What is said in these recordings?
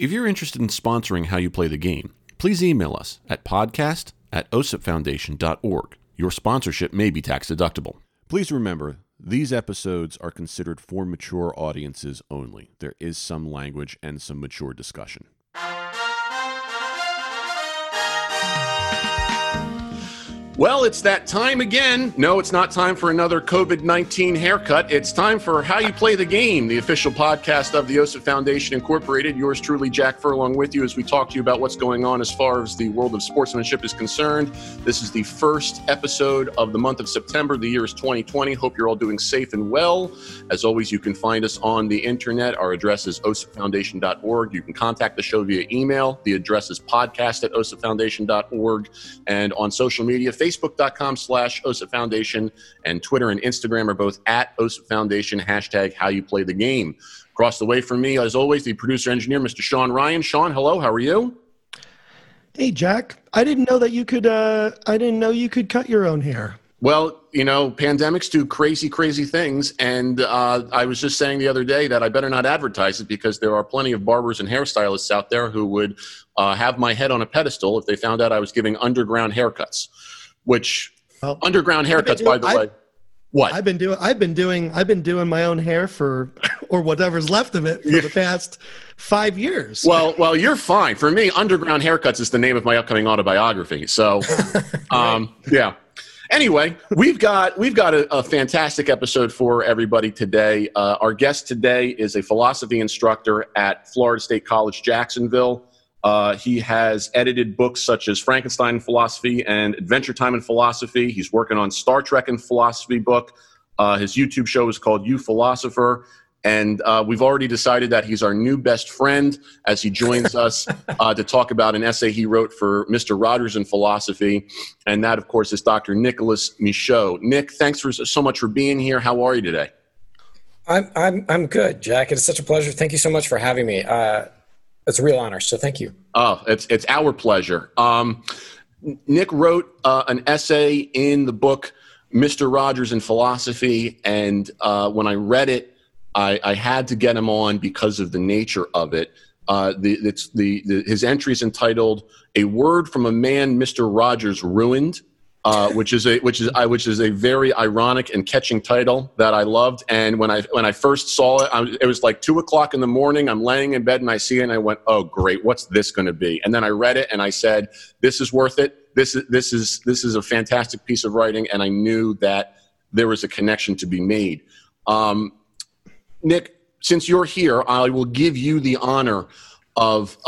If you're interested in sponsoring How You Play the Game, please email us at podcast@osipfoundation.org. Your sponsorship may be tax deductible. Please remember, these episodes are considered for mature audiences only. There is some language and some mature discussion. Well, it's that time again. No, it's not time for another COVID-19 haircut. It's time for How You Play the Game, the official podcast of the OSIP Foundation, Incorporated. Yours truly, Jack Furlong, with you as we talk to you about what's going on as far as the world of sportsmanship is concerned. This is the first episode of the month of September. The year is 2020. Hope you're all doing safe and well. As always, you can find us on the internet. Our address is osipfoundation.org. You can contact the show via email. The address is podcast@osipfoundation.org. And on social media, Facebook.com/OSIP Foundation, and Twitter and Instagram are both @OSIP Foundation, #HowYouPlayTheGame. Across the way from me, as always, the producer engineer, Mr. Sean Ryan. Sean, hello. How are you? Hey, Jack. I didn't know you could cut your own hair. Well, you know, pandemics do crazy, crazy things. And I was just saying the other day that I better not advertise it because there are plenty of barbers and hairstylists out there who would have my head on a pedestal if they found out I was giving underground haircuts. Which underground haircuts, by the way. What? I've been doing my own hair for, or whatever's left of it, for the past 5 years. Well, you're fine. For me, underground haircuts is the name of my upcoming autobiography. So, yeah. Anyway, we've got a fantastic episode for everybody today. Our guest today is a philosophy instructor at Florida State College, Jacksonville. He has edited books such as Frankenstein in Philosophy and Adventure Time and Philosophy. He's working on Star Trek and Philosophy book. His YouTube show is called You Philosopher. And we've already decided that he's our new best friend as he joins us to talk about an essay he wrote for Mr. Rogers and Philosophy. And that, of course, is Dr. Nicholas Michaud. Nick, thanks so much for being here. How are you today? I'm good, Jack. It's such a pleasure. Thank you so much for having me. It's a real honor, so thank you. Oh, it's our pleasure. Nick wrote an essay in the book, Mr. Rogers and Philosophy, and when I read it, I had to get him on because of the nature of it. His entry is entitled, "A Word from a Man Mr. Rogers Ruined," which is a very ironic and catching title that I loved. And when I first saw it, it was like 2:00 in the morning. I'm laying in bed and I see it and I went, "Oh great, what's this going to be?" And then I read it and I said, "This is worth it. This is a fantastic piece of writing." And I knew that there was a connection to be made. Nick, since you're here, I will give you the honor of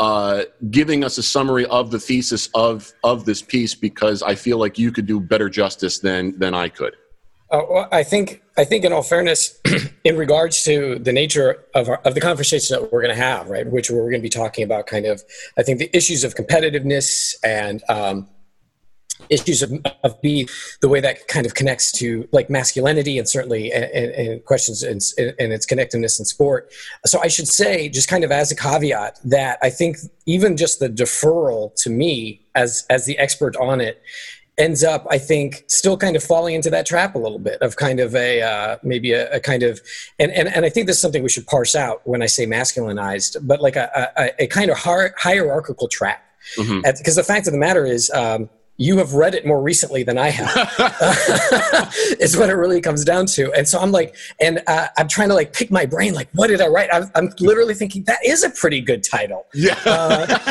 giving us a summary of the thesis of this piece, because I feel like you could do better justice than I could. Well, I think in all fairness, in regards to the nature of the conversation that we're going to have, right, which we're going to be talking about kind of, I think, the issues of competitiveness and issues of being, the way that kind of connects to like masculinity and certainly and questions and its connectedness in sport. So I should say, just kind of as a caveat, that I think even just the deferral to me as the expert on it ends up, I think, still kind of falling into that trap a little bit of kind of a kind of, and I think this is something we should parse out when I say masculinized, but like a kind of hierarchical trap. Because the fact of the matter is, you have read it more recently than I have. It's what it really comes down to. And so I'm like, I'm trying to like pick my brain, like, what did I write? I'm literally thinking, that is a pretty good title. Yeah.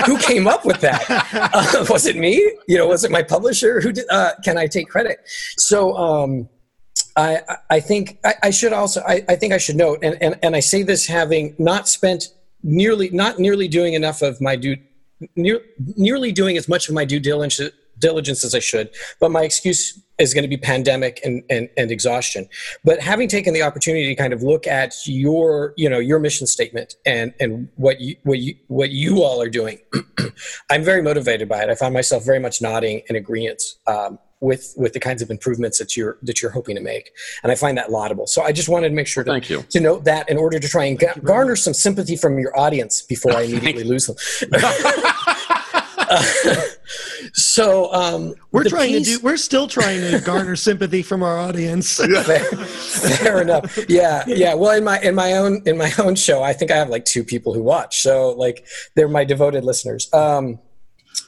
Who came up with that? Was it me? You know, was it my publisher? Who did, can I take credit? So, I think I should note, and I say this having not spent not nearly doing enough of my nearly doing as much of my due diligence as I should, but my excuse is going to be pandemic and exhaustion. But having taken the opportunity to kind of look at your mission statement and what you all are doing, I'm very motivated by it. I find myself very much nodding in agreement with the kinds of improvements that you're hoping to make, and I find that laudable. So I just wanted to make sure to note that in order to try and garner some sympathy from your audience before I immediately lose them. We're still trying to garner sympathy from our audience. Fair enough. Yeah. Yeah. Well, in my own show, I think I have like 2 people who watch. So like they're my devoted listeners.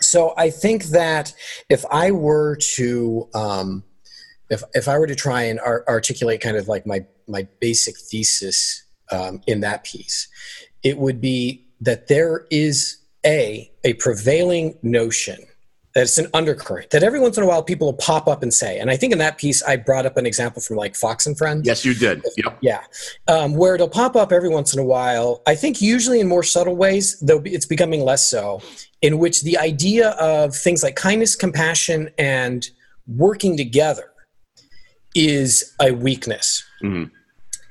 So I think that if I were to, if I were to try and articulate kind of like my basic thesis, in that piece, it would be that there is a prevailing notion that it's an undercurrent that every once in a while people will pop up and say, and I think in that piece, I brought up an example from like Fox and Friends. Yes, you did. Yep. Yeah. Where it'll pop up every once in a while, I think usually in more subtle ways, though it's becoming less so, in which the idea of things like kindness, compassion, and working together is a weakness. Mm-hmm.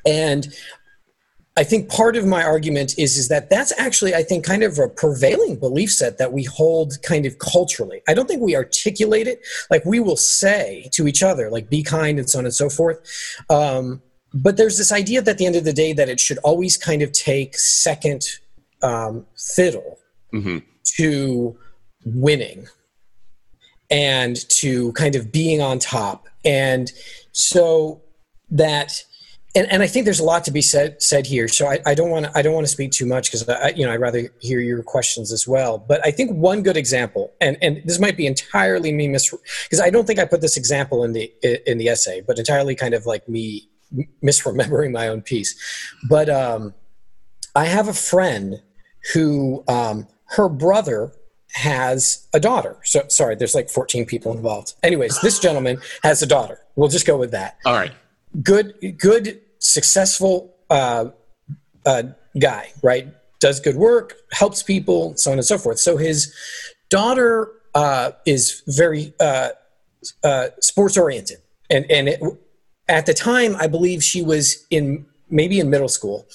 And I think part of my argument is that that's actually, I think, kind of a prevailing belief set that we hold kind of culturally. I don't think we articulate it. Like we will say to each other, like be kind and so on and so forth. But there's this idea that at the end of the day that it should always kind of take second fiddle mm-hmm. to winning and to kind of being on top. And so that... And I think there's a lot to be said here. So I don't want to speak too much because I'd rather hear your questions as well. But I think one good example, and this might be entirely me because I don't think I put this example in the essay, but entirely kind of like me misremembering my own piece. But I have a friend who her brother has a daughter. So sorry, there's like 14 people involved. Anyways, this gentleman has a daughter. We'll just go with that. All right. Good, successful guy, right? Does good work, helps people, so on and so forth. So his daughter is very sports oriented, and at the time, I believe she was maybe in middle school,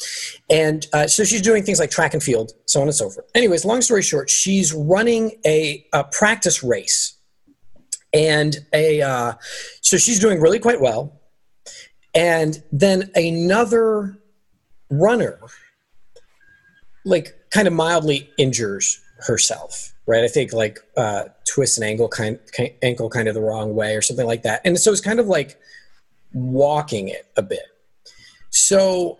and so she's doing things like track and field, so on and so forth. Anyways, long story short, she's running a practice race, and so she's doing really quite well. And then another runner, like, kind of mildly injures herself, right? I think, like, twists an ankle kind of the wrong way or something like that. And so it's kind of like walking it a bit. So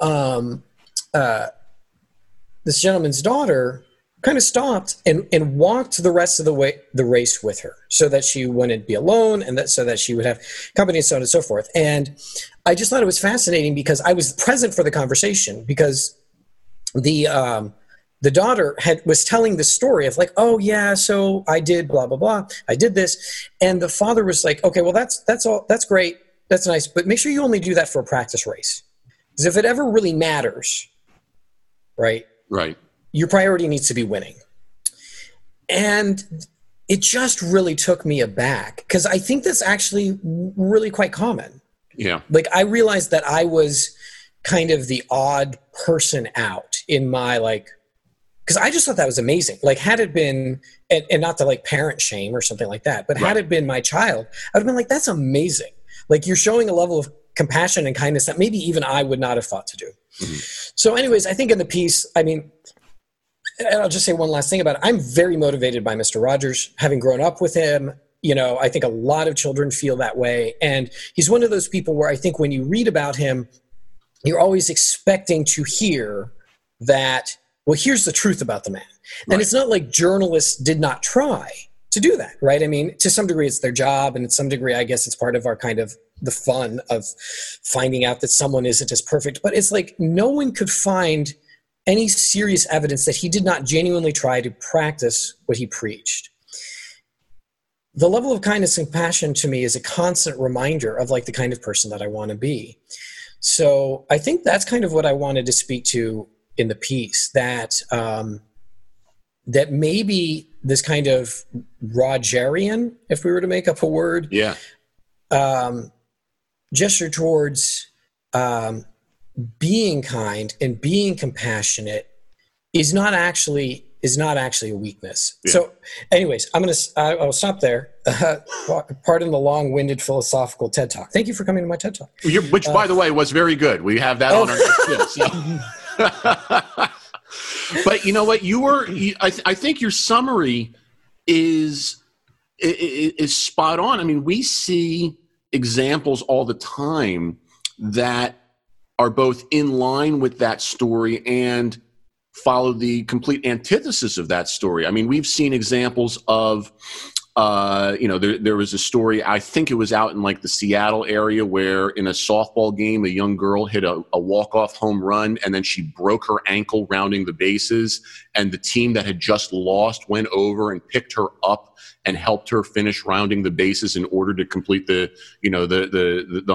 this gentleman's daughter kind of stopped and walked the rest of the way the race with her so that she wouldn't be alone and that so that she would have company and so on and so forth. And I just thought it was fascinating because I was present for the conversation because the daughter was telling the story of like, oh yeah, so I did blah, blah, blah. I did this. And the father was like, okay, well that's all, that's great. That's nice. But make sure you only do that for a practice race. Because if it ever really matters, right? Right. Your priority needs to be winning. And it just really took me aback because I think that's actually really quite common. Yeah. Like I realized that I was kind of the odd person out in my like, because I just thought that was amazing. Like had it been, and not to like parent shame or something like that, but right. Had it been my child, I would have been like, that's amazing. Like you're showing a level of compassion and kindness that maybe even I would not have thought to do. Mm-hmm. So anyways, I think in the piece, I mean, and I'll just say one last thing about it. I'm very motivated by Mr. Rogers, having grown up with him. You know, I think a lot of children feel that way. And he's one of those people where I think when you read about him, you're always expecting to hear that, well, here's the truth about the man. Right. And it's not like journalists did not try to do that, right? I mean, to some degree, it's their job. And to some degree, I guess it's part of our kind of the fun of finding out that someone isn't as perfect. But it's like no one could find any serious evidence that he did not genuinely try to practice what he preached. The level of kindness and compassion to me is a constant reminder of like the kind of person that I want to be. So I think that's kind of what I wanted to speak to in the piece, that that maybe this kind of Rogerian, if we were to make up a word, gesture towards being kind and being compassionate is not actually a weakness. Yeah. So anyways, I'll stop there. Pardon the long-winded philosophical TED Talk. Thank you for coming to my TED Talk. Which by the way, was very good. We have that on our next list. But you know what, I think your summary is spot on. I mean, we see examples all the time that are both in line with that story and follow the complete antithesis of that story. I mean, we've seen examples of, there was a story, I think it was out in like the Seattle area, where in a softball game, a young girl hit a walk-off home run, and then she broke her ankle rounding the bases, and the team that had just lost went over and picked her up and helped her finish rounding the bases in order to complete the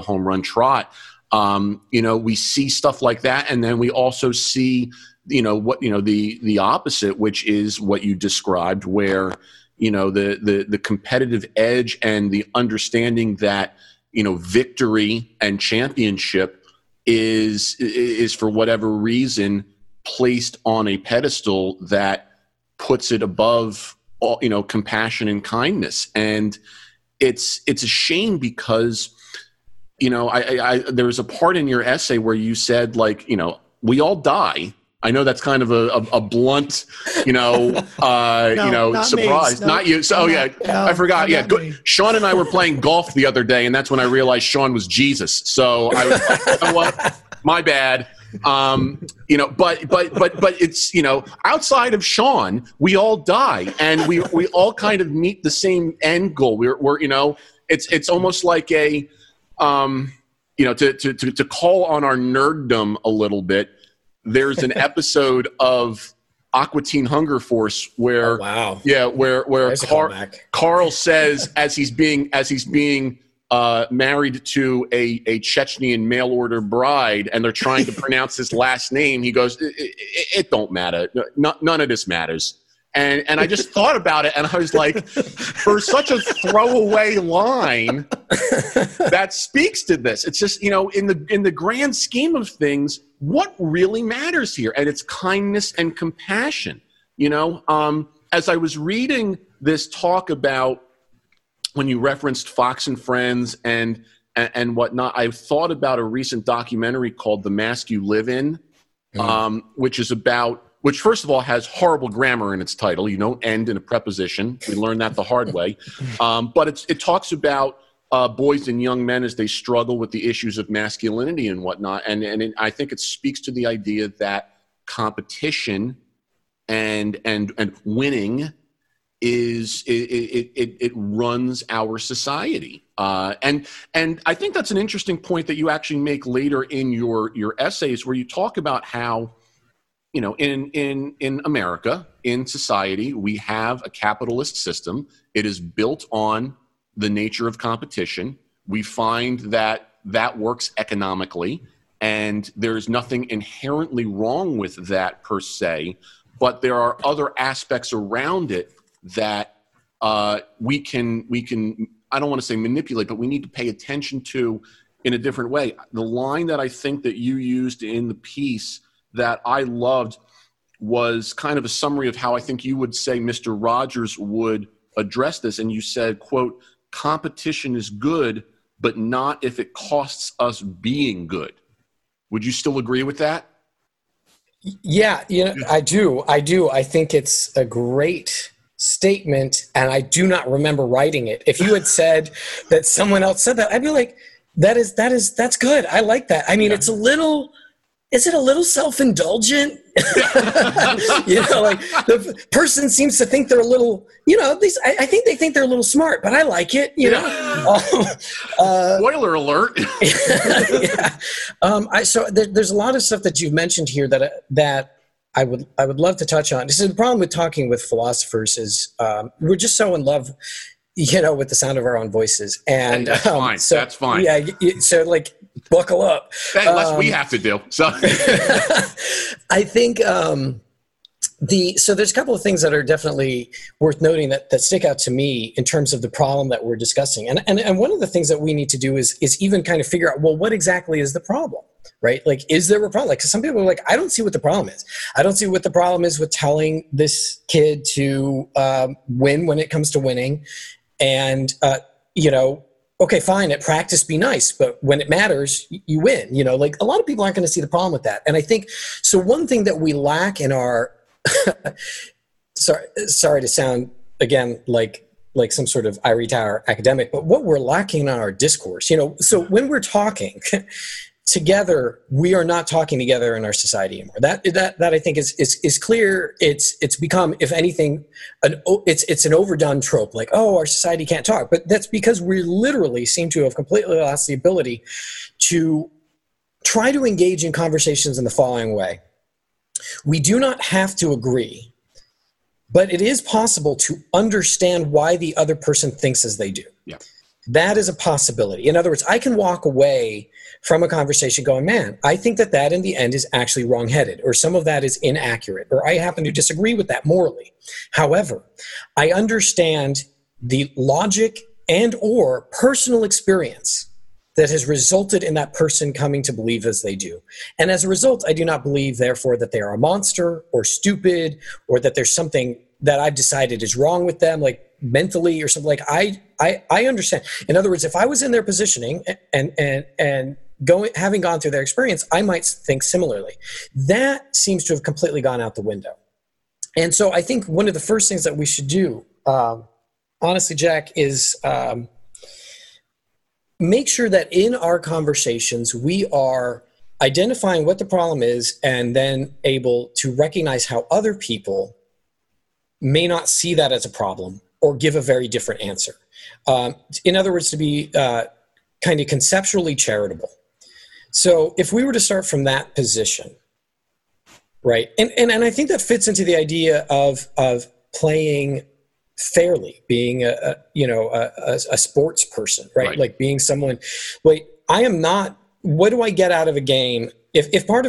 home run trot. We see stuff like that. And then we also see, the opposite, which is what you described, where, the competitive edge and the understanding that, victory and championship is for whatever reason placed on a pedestal that puts it above all, compassion and kindness. And it's a shame, because there was a part in your essay where you said, like, we all die. I know that's kind of a blunt, not surprise. No, not you. So, I forgot. Yeah, Sean and I were playing golf the other day, and that's when I realized Sean was Jesus. So I was like, you know what? My bad. But it's, outside of Sean, we all die, and we all kind of meet the same end goal. We're it's almost like a. To call on our nerddom a little bit, there's an episode of Aqua Teen Hunger Force where, where Carl says, as he's being married to a Chechnyan mail order bride, and they're trying to pronounce his last name, he goes, it don't matter. No, none of this matters. And I just thought about it, and I was like, for such a throwaway line that speaks to this. It's just, in the grand scheme of things, what really matters here? And it's kindness and compassion. As I was reading this talk about when you referenced Fox and Friends and whatnot, I thought about a recent documentary called The Mask You Live In, which is about, which first of all has horrible grammar in its title. You don't end in a preposition. We learned that the hard way. But it talks about boys and young men as they struggle with the issues of masculinity and whatnot. And I think it speaks to the idea that competition and winning it runs our society. And I think that's an interesting point that you actually make later in your essays, where you talk about how, in America, in society, we have a capitalist system. It is built on the nature of competition. We find that works economically, and there's nothing inherently wrong with that per se, but there are other aspects around it that we can, I don't want to say manipulate, but we need to pay attention to in a different way. The line that I think that you used in the piece that I loved was kind of a summary of how I think you would say Mr. Rogers would address this. And you said, quote, competition is good, but not if it costs us being good. Would you still agree with that? Yeah, I do. I think it's a great statement, and I do not remember writing it. If you had said that someone else said that, I'd be like, that's good. I like that. I mean, yeah. Is it a little self-indulgent? The person seems to think they're a little, at least I think they think they're a little smart, but I like it, know? Spoiler alert. Yeah. There's a lot of stuff that you've mentioned here that I would love to touch on. This is the problem with talking with philosophers is we're just so in love, with the sound of our own voices. And that's fine. So, that's fine. Yeah. Buckle up. Unless we have to do. So. I think there's a couple of things that are definitely worth noting that stick out to me in terms of the problem that we're discussing. And one of the things that we need to do is even kind of figure out, well, what exactly is the problem, right? Like, is there a problem? Like, 'cause some people are like, I don't see what the problem is. I don't see what the problem is with telling this kid to win when it comes to winning. And, okay, fine, at practice be nice, but when it matters, you win. A lot of people aren't going to see the problem with that. And I think, so one thing that we lack in our, sorry to sound again, like some sort of ivory tower academic, but what we're lacking in our discourse, you know, so when we're talking together, we are not talking together in our society anymore. That I think is clear. It's become, if anything, it's an overdone trope, like, oh, our society can't talk. But that's because we literally seem to have completely lost the ability to try to engage in conversations in the following way. We do not have to agree, but it is possible to understand why the other person thinks as they do. Yeah. That is a possibility. In other words, I can walk away from a conversation going, man, I think that in the end is actually wrongheaded, or some of that is inaccurate, or I happen to disagree with that morally. However, I understand the logic and or personal experience that has resulted in that person coming to believe as they do. And as a result, I do not believe, therefore, that they are a monster or stupid, or that there's something that I've decided is wrong with them, like mentally or something. Like I understand. In other words, if I was in their positioning and having gone through their experience, I might think similarly. That seems to have completely gone out the window. And so I think one of the first things that we should do, honestly, Jack, is... make sure that in our conversations, we are identifying what the problem is and then able to recognize how other people may not see that as a problem or give a very different answer. In other words, to be kind of conceptually charitable. So if we were to start from that position, right? And I think that fits into the idea of playing fairly, being a sports person, right? Like being someone, like I am not, what do I get out of a game? If part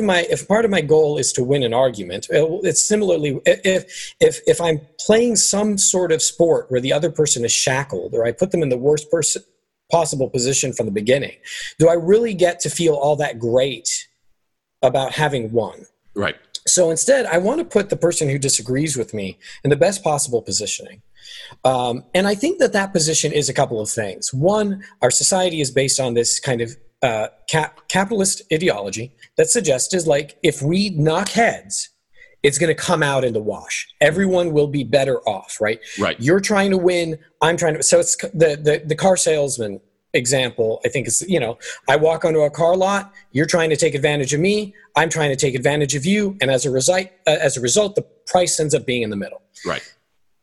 of my goal is to win an argument, it's similarly, if I'm playing some sort of sport where the other person is shackled, or I put them in the worst possible position from the beginning, do I really get to feel all that great about having won? Right. So instead, I want to put the person who disagrees with me in the best possible positioning. And I think that position is a couple of things. One, our society is based on this kind of capitalist ideology that suggests is like, if we knock heads, it's going to come out in the wash. Everyone will be better off, right? Right. You're trying to win. I'm trying to. So it's the car salesman example, I think, is, you know, I walk onto a car lot, you're trying to take advantage of me, I'm trying to take advantage of you, and as a result, the price ends up being in the middle. Right.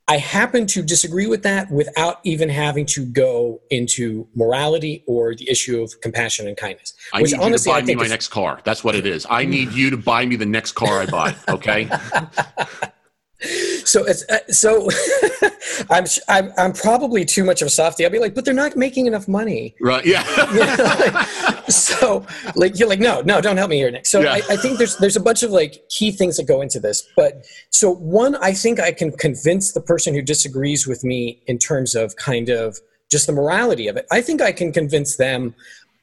I happen to disagree with that without even having to go into morality or the issue of compassion and kindness. I need you to buy me my next car. That's what it is. I need you to buy me the next car I buy, okay? So it's I'm probably too much of a softie. I'd be like, but they're not making enough money, right? Yeah. You're like, no, don't help me here, Nick. So yeah. I think there's a bunch of like key things that go into this. But so one, I think I can convince the person who disagrees with me in terms of kind of just the morality of it. I think I can convince them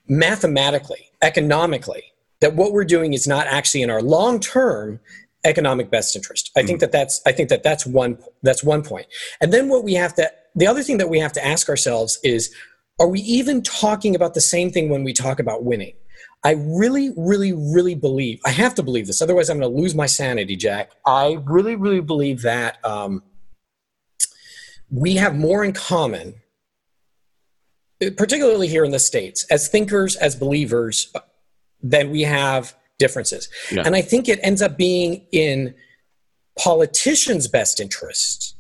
mathematically, economically, that what we're doing is not actually in our long term economic best interest. I think that's one point. And then the other thing that we have to ask ourselves is, are we even talking about the same thing when we talk about winning? I really, really, really believe, I have to believe this, otherwise I'm going to lose my sanity, Jack. I really, really believe that we have more in common, particularly here in the States, as thinkers, as believers, than we have differences. Yeah. And I think it ends up being in politicians' best interests,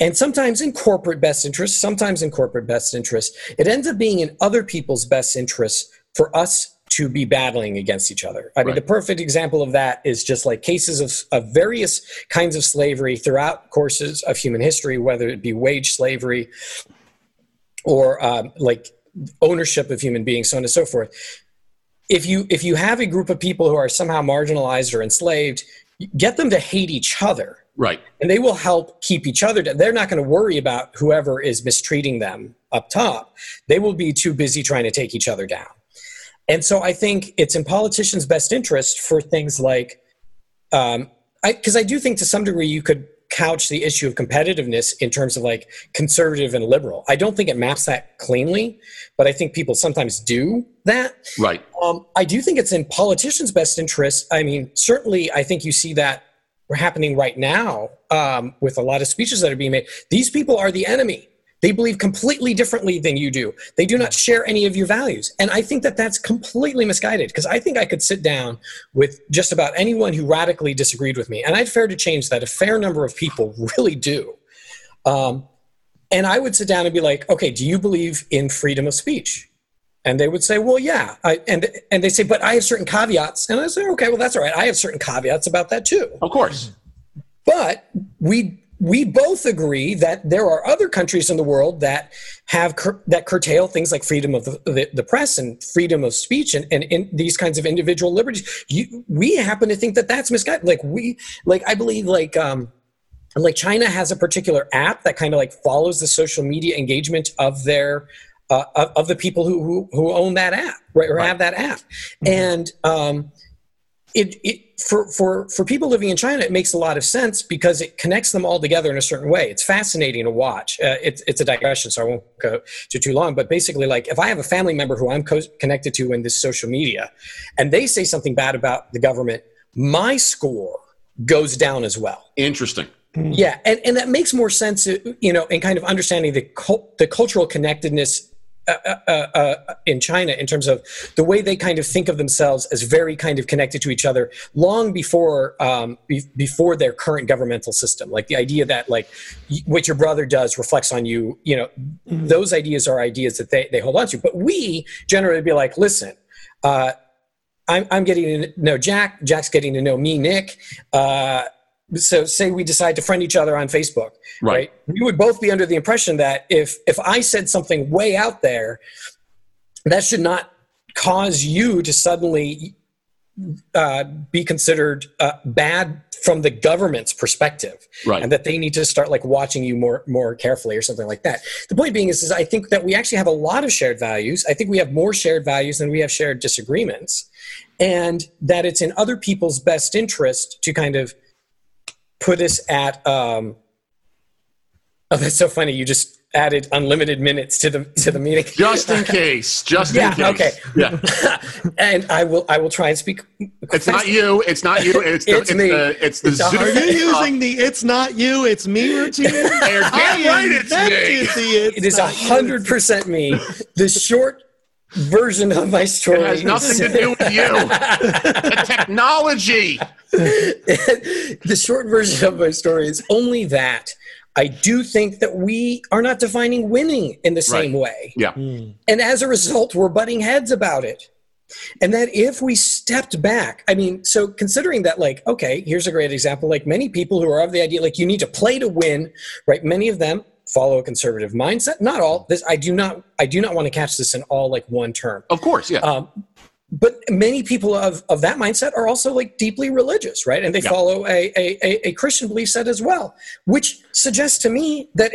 and sometimes in corporate best interests, It ends up being in other people's best interests for us to be battling against each other. I mean, the perfect example of that is just like cases of various kinds of slavery throughout courses of human history, whether it be wage slavery or like ownership of human beings, so on and so forth. If you have a group of people who are somehow marginalized or enslaved, get them to hate each other. Right. And they will help keep each other down. They're not going to worry about whoever is mistreating them up top. They will be too busy trying to take each other down. And so I think it's in politicians' best interest for things like, because I do think to some degree you could couch the issue of competitiveness in terms of like conservative and liberal. I don't think it maps that cleanly, but I think people sometimes do that. Right. I do think it's in politicians' best interest. I mean, certainly I think you see that were happening right now with a lot of speeches that are being made. These people are the enemy. They believe completely differently than you do. They do not share any of your values. And I think that that's completely misguided, because I think I could sit down with just about anyone who radically disagreed with me. And I'd fare to change that. A fair number of people really do. And I would sit down and be like, okay, do you believe in freedom of speech? And they would say, well, yeah. And they say, but I have certain caveats. And I say, okay, well, that's all right. I have certain caveats about that too. Of course. But we both agree that there are other countries in the world that have that curtail things like freedom of the press and freedom of speech and these kinds of individual liberties. We happen to think that that's misguided. I believe China has a particular app that kind of like follows the social media engagement of their of the people who own that app, right, or have that app, mm-hmm. and. It for people living in China, it makes a lot of sense because it connects them all together in a certain way. It's fascinating to watch. It's a digression, so I won't go too long. But basically, like if I have a family member who I'm connected to in this social media, and they say something bad about the government, my score goes down as well. Interesting. Mm-hmm. Yeah, and that makes more sense, you know, in kind of understanding the cultural connectedness. In China, in terms of the way they kind of think of themselves as very kind of connected to each other long before before their current governmental system. Like the idea that like what your brother does reflects on you, you know, mm-hmm. those ideas are ideas that they hold on to. But we generally be like, listen, I'm getting to know Jack, Jack's getting to know me, Nick. So say we decide to friend each other on Facebook, right? We would both be under the impression that if I said something way out there, that should not cause you to suddenly be considered bad from the government's perspective, right? And that they need to start like watching you more carefully or something like that. The point being is I think that we actually have a lot of shared values. I think we have more shared values than we have shared disagreements, and that it's in other people's best interest to kind of put us at oh, that's so funny, you just added unlimited minutes to the meeting. Just in case. Okay. Yeah. And I will try and speak. It's not you. It's not you. It's me routine. It is 100% me. The short version of my story. It has nothing to do with you. The technology. The short version of my story is only that I do think that we are not defining winning in the same way. Yeah. Mm. And as a result, we're butting heads about it. And that if we stepped back, I mean, so considering that, like, okay, here's a great example. Like many people who are of the idea, like you need to play to win, right? Many of them follow a conservative mindset. Not all. I do not want to catch this in all like one term. Of course. Yeah. But many people of that mindset are also like deeply religious, right? And they follow a Christian belief set as well, which suggests to me that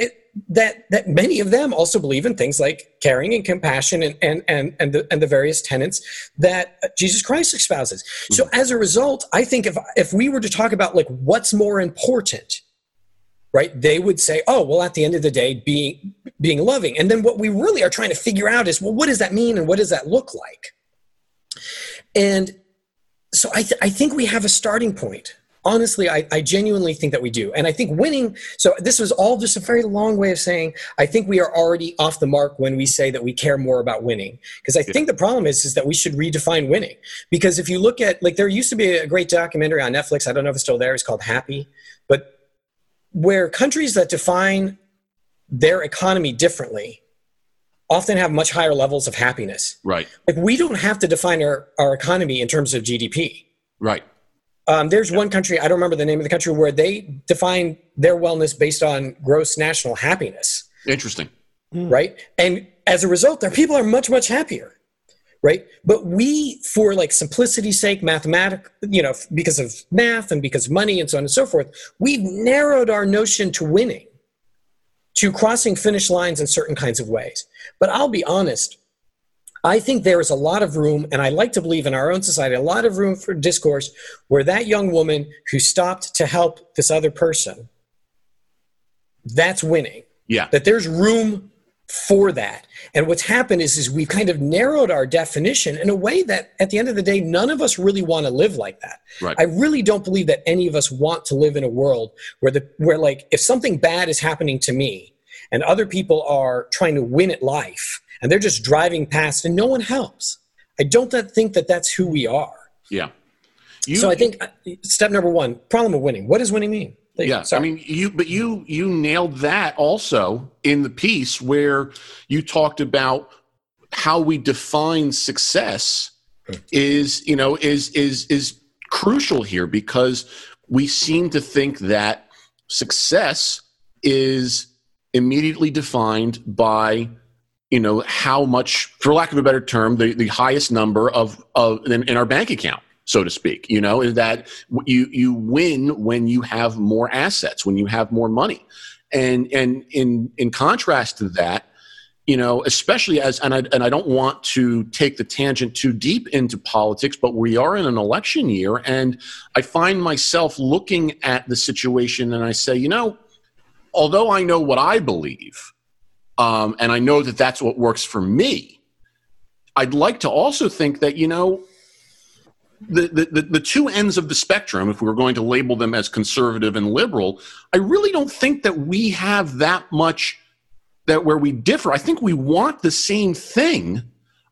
that many of them also believe in things like caring and compassion and the various tenets that Jesus Christ espouses. Mm-hmm. So as a result, I think if we were to talk about like what's more important, right, they would say, oh, well, at the end of the day, being loving. And then what we really are trying to figure out is, well, what does that mean and what does that look like? And so I think we have a starting point. Honestly, I genuinely think that we do. And I think winning, so this was all just a very long way of saying, I think we are already off the mark when we say that we care more about winning. Because I think the problem is that we should redefine winning. Because if you look at, like, there used to be a great documentary on Netflix, I don't know if it's still there, it's called Happy, but where countries that define their economy differently often have much higher levels of happiness. Right. Like we don't have to define our economy in terms of GDP. Right. There's one country, I don't remember the name of the country, where they define their wellness based on gross national happiness. Interesting. Right. And as a result, their people are much, much happier. Right. But we, for like simplicity's sake, mathematics, you know, because of math and because of money and so on and so forth, we've narrowed our notion to winning, to crossing finish lines in certain kinds of ways. But I'll be honest, I think there is a lot of room, and I like to believe in our own society, a lot of room for discourse where that young woman who stopped to help this other person, that's winning. Yeah. That there's room for that. And what's happened is we've kind of narrowed our definition in a way that at the end of the day, none of us really want to live like that. Right. I really don't believe that any of us want to live in a world where like if something bad is happening to me and other people are trying to win at life and they're just driving past and no one helps. I don't think that that's who we are. Yeah. So I think step number one, problem of winning. What does winning mean? Yeah, I mean, you nailed that also in the piece where you talked about how we define success is crucial here, because we seem to think that success is immediately defined by, you know, how much, for lack of a better term, the highest number of in our bank account, so to speak, you know, is that you win when you have more assets, when you have more money. And in contrast to that, you know, especially as, and I don't want to take the tangent too deep into politics, but we are in an election year, and I find myself looking at the situation and I say, you know, although I know what I believe, and I know that that's what works for me, I'd like to also think that, you know, the two ends of the spectrum, if we were going to label them as conservative and liberal, I really don't think that we have that much that where we differ. I think we want the same thing.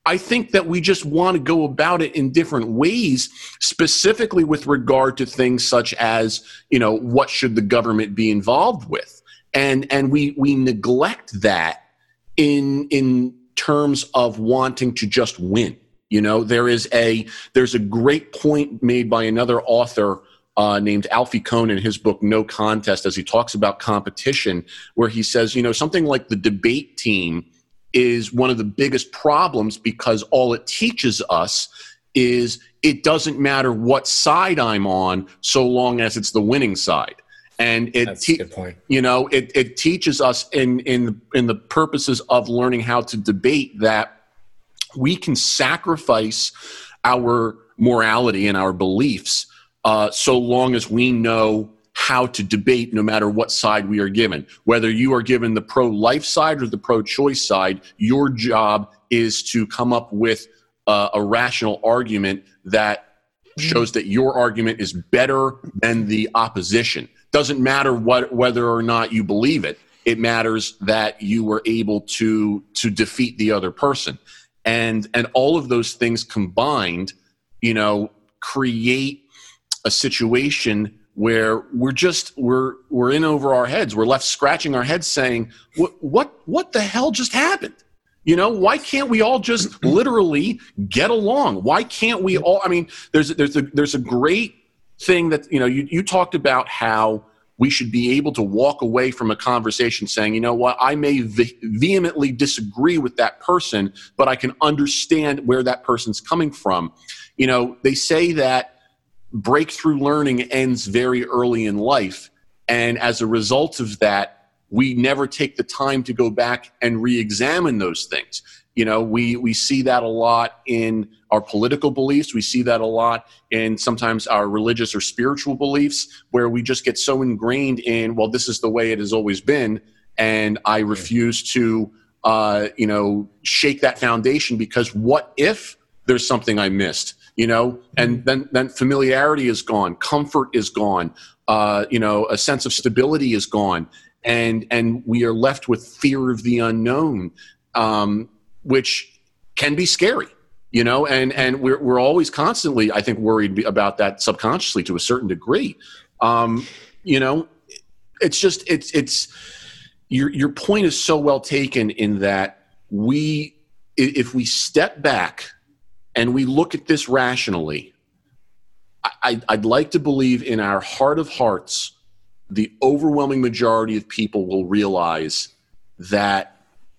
I think that we just want to go about it in different ways, specifically with regard to things such as, you know, what should the government be involved with? And we neglect that in terms of wanting to just win. You know, there's a great point made by another author named Alfie Kohn in his book, No Contest, as he talks about competition, where he says, you know, something like the debate team is one of the biggest problems, because all it teaches us is it doesn't matter what side I'm on so long as it's the winning side. And it teaches us in the purposes of learning how to debate that we can sacrifice our morality and our beliefs so long as we know how to debate no matter what side we are given. Whether you are given the pro-life side or the pro-choice side, your job is to come up with a rational argument that shows that your argument is better than the opposition. Doesn't matter whether or not you believe it. It matters that you were able to defeat the other person. And all of those things combined, you know, create a situation where we're in over our heads. We're left scratching our heads saying, what the hell just happened? You know, why can't we all just literally get along? Why can't we all? I mean, there's a great thing that, you know, you talked about how we should be able to walk away from a conversation saying, you know what, I may vehemently disagree with that person, but I can understand where that person's coming from. You know, they say that breakthrough learning ends very early in life. And as a result of that, we never take the time to go back and re-examine those things. You know, we see that a lot in our political beliefs. We see that a lot in sometimes our religious or spiritual beliefs, where we just get so ingrained in, well, this is the way it has always been, and I refuse to, you know, shake that foundation, because what if there's something I missed, you know? And then familiarity is gone. Comfort is gone. You know, a sense of stability is gone. And we are left with fear of the unknown, which can be scary, you know, and we're always constantly, I think, worried about that subconsciously to a certain degree. You know, it's just, it's your point is so well taken in that if we step back and we look at this rationally, I'd like to believe in our heart of hearts, the overwhelming majority of people will realize that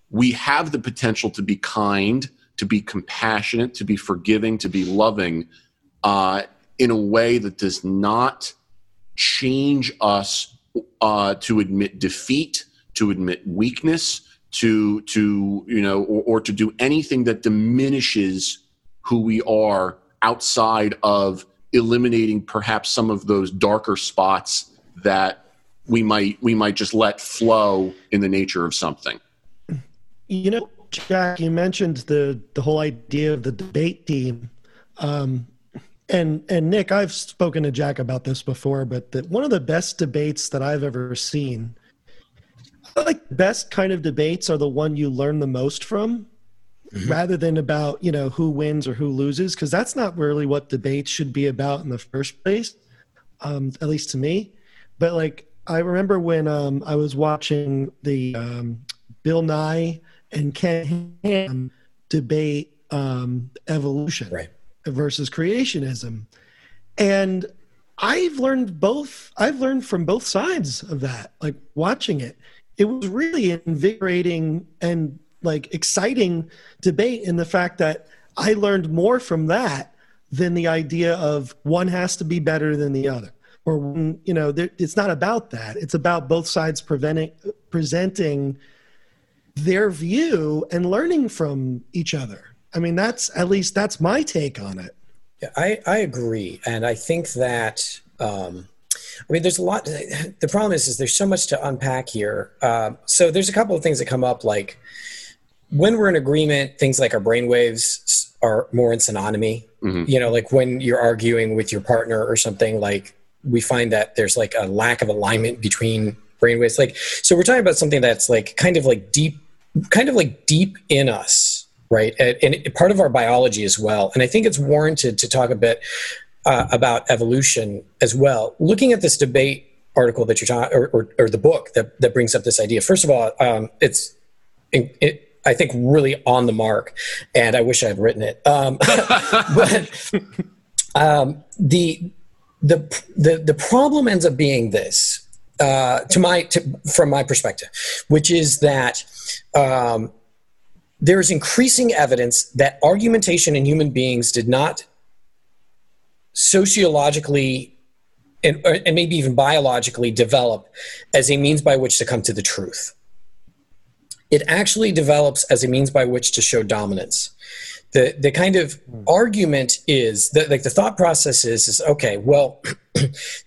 we have the potential to be kind, to be compassionate, to be forgiving, to be loving in a way that does not change us to admit defeat, to admit weakness, to you know, or to do anything that diminishes who we are outside of eliminating perhaps some of those darker spots that we might just let flow in the nature of something. You know, Jack, you mentioned the whole idea of the debate team. And Nick, I've spoken to Jack about this before, but one of the best debates that I've ever seen, I like the best kind of debates are the one you learn the most from, rather than about, you know, who wins or who loses, because that's not really what debates should be about in the first place, at least to me. But like, I remember when I was watching the Bill Nye and Ken Ham debate evolution versus creationism. And I've learned from both sides of that, like watching it. It was really invigorating and like exciting debate in the fact that I learned more from that than the idea of one has to be better than the other. Or, you know, it's not about that. It's about both sides presenting their view and learning from each other. I mean, that's my take on it. Yeah, I agree. And I think that, I mean, there's a lot. The problem is there's so much to unpack here. So there's a couple of things that come up, like when we're in agreement, things like our brainwaves are more in synonymy. Mm-hmm. You know, like when you're arguing with your partner or something, like we find that there's like a lack of alignment between brainwaves. Like, so we're talking about something that's like kind of like deep in us, right? And part of our biology as well. And I think it's warranted to talk a bit about evolution as well. Looking at this debate article that you're talking, or the book that brings up this idea. First of all, I think really on the mark, and I wish I had written it. The problem ends up being this, from my perspective, which is that there is increasing evidence that argumentation in human beings did not sociologically and maybe even biologically develop as a means by which to come to the truth. It actually develops as a means by which to show dominance. The kind of argument is that, like, the thought process is okay, well,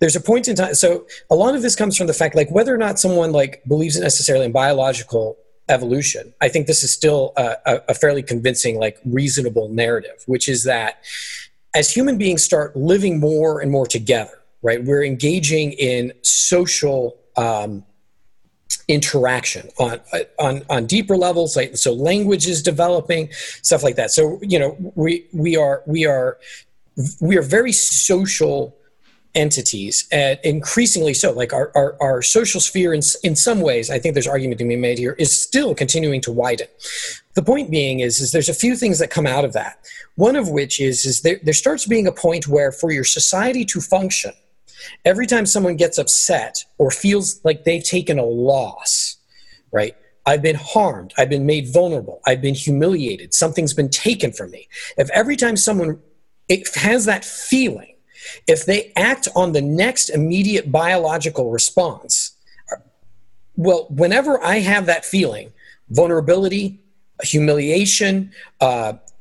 there's a point in time. So a lot of this comes from the fact, like, whether or not someone like believes necessarily in biological evolution, I think this is still a fairly convincing, like, reasonable narrative, which is that as human beings start living more and more together, right, we're engaging in social interaction on deeper levels, like, so language is developing, stuff like that. So, you know, we are very social entities, and increasingly so. Like our social sphere in some ways, I think there's argument to be made here, is still continuing to widen. The point being is there's a few things that come out of that. One of which is there starts being a point where for your society to function, every time someone gets upset or feels like they've taken a loss, right? I've been harmed. I've been made vulnerable. I've been humiliated. Something's been taken from me. If every time someone has that feeling, if they act on the next immediate biological response, well, whenever I have that feeling, vulnerability, humiliation,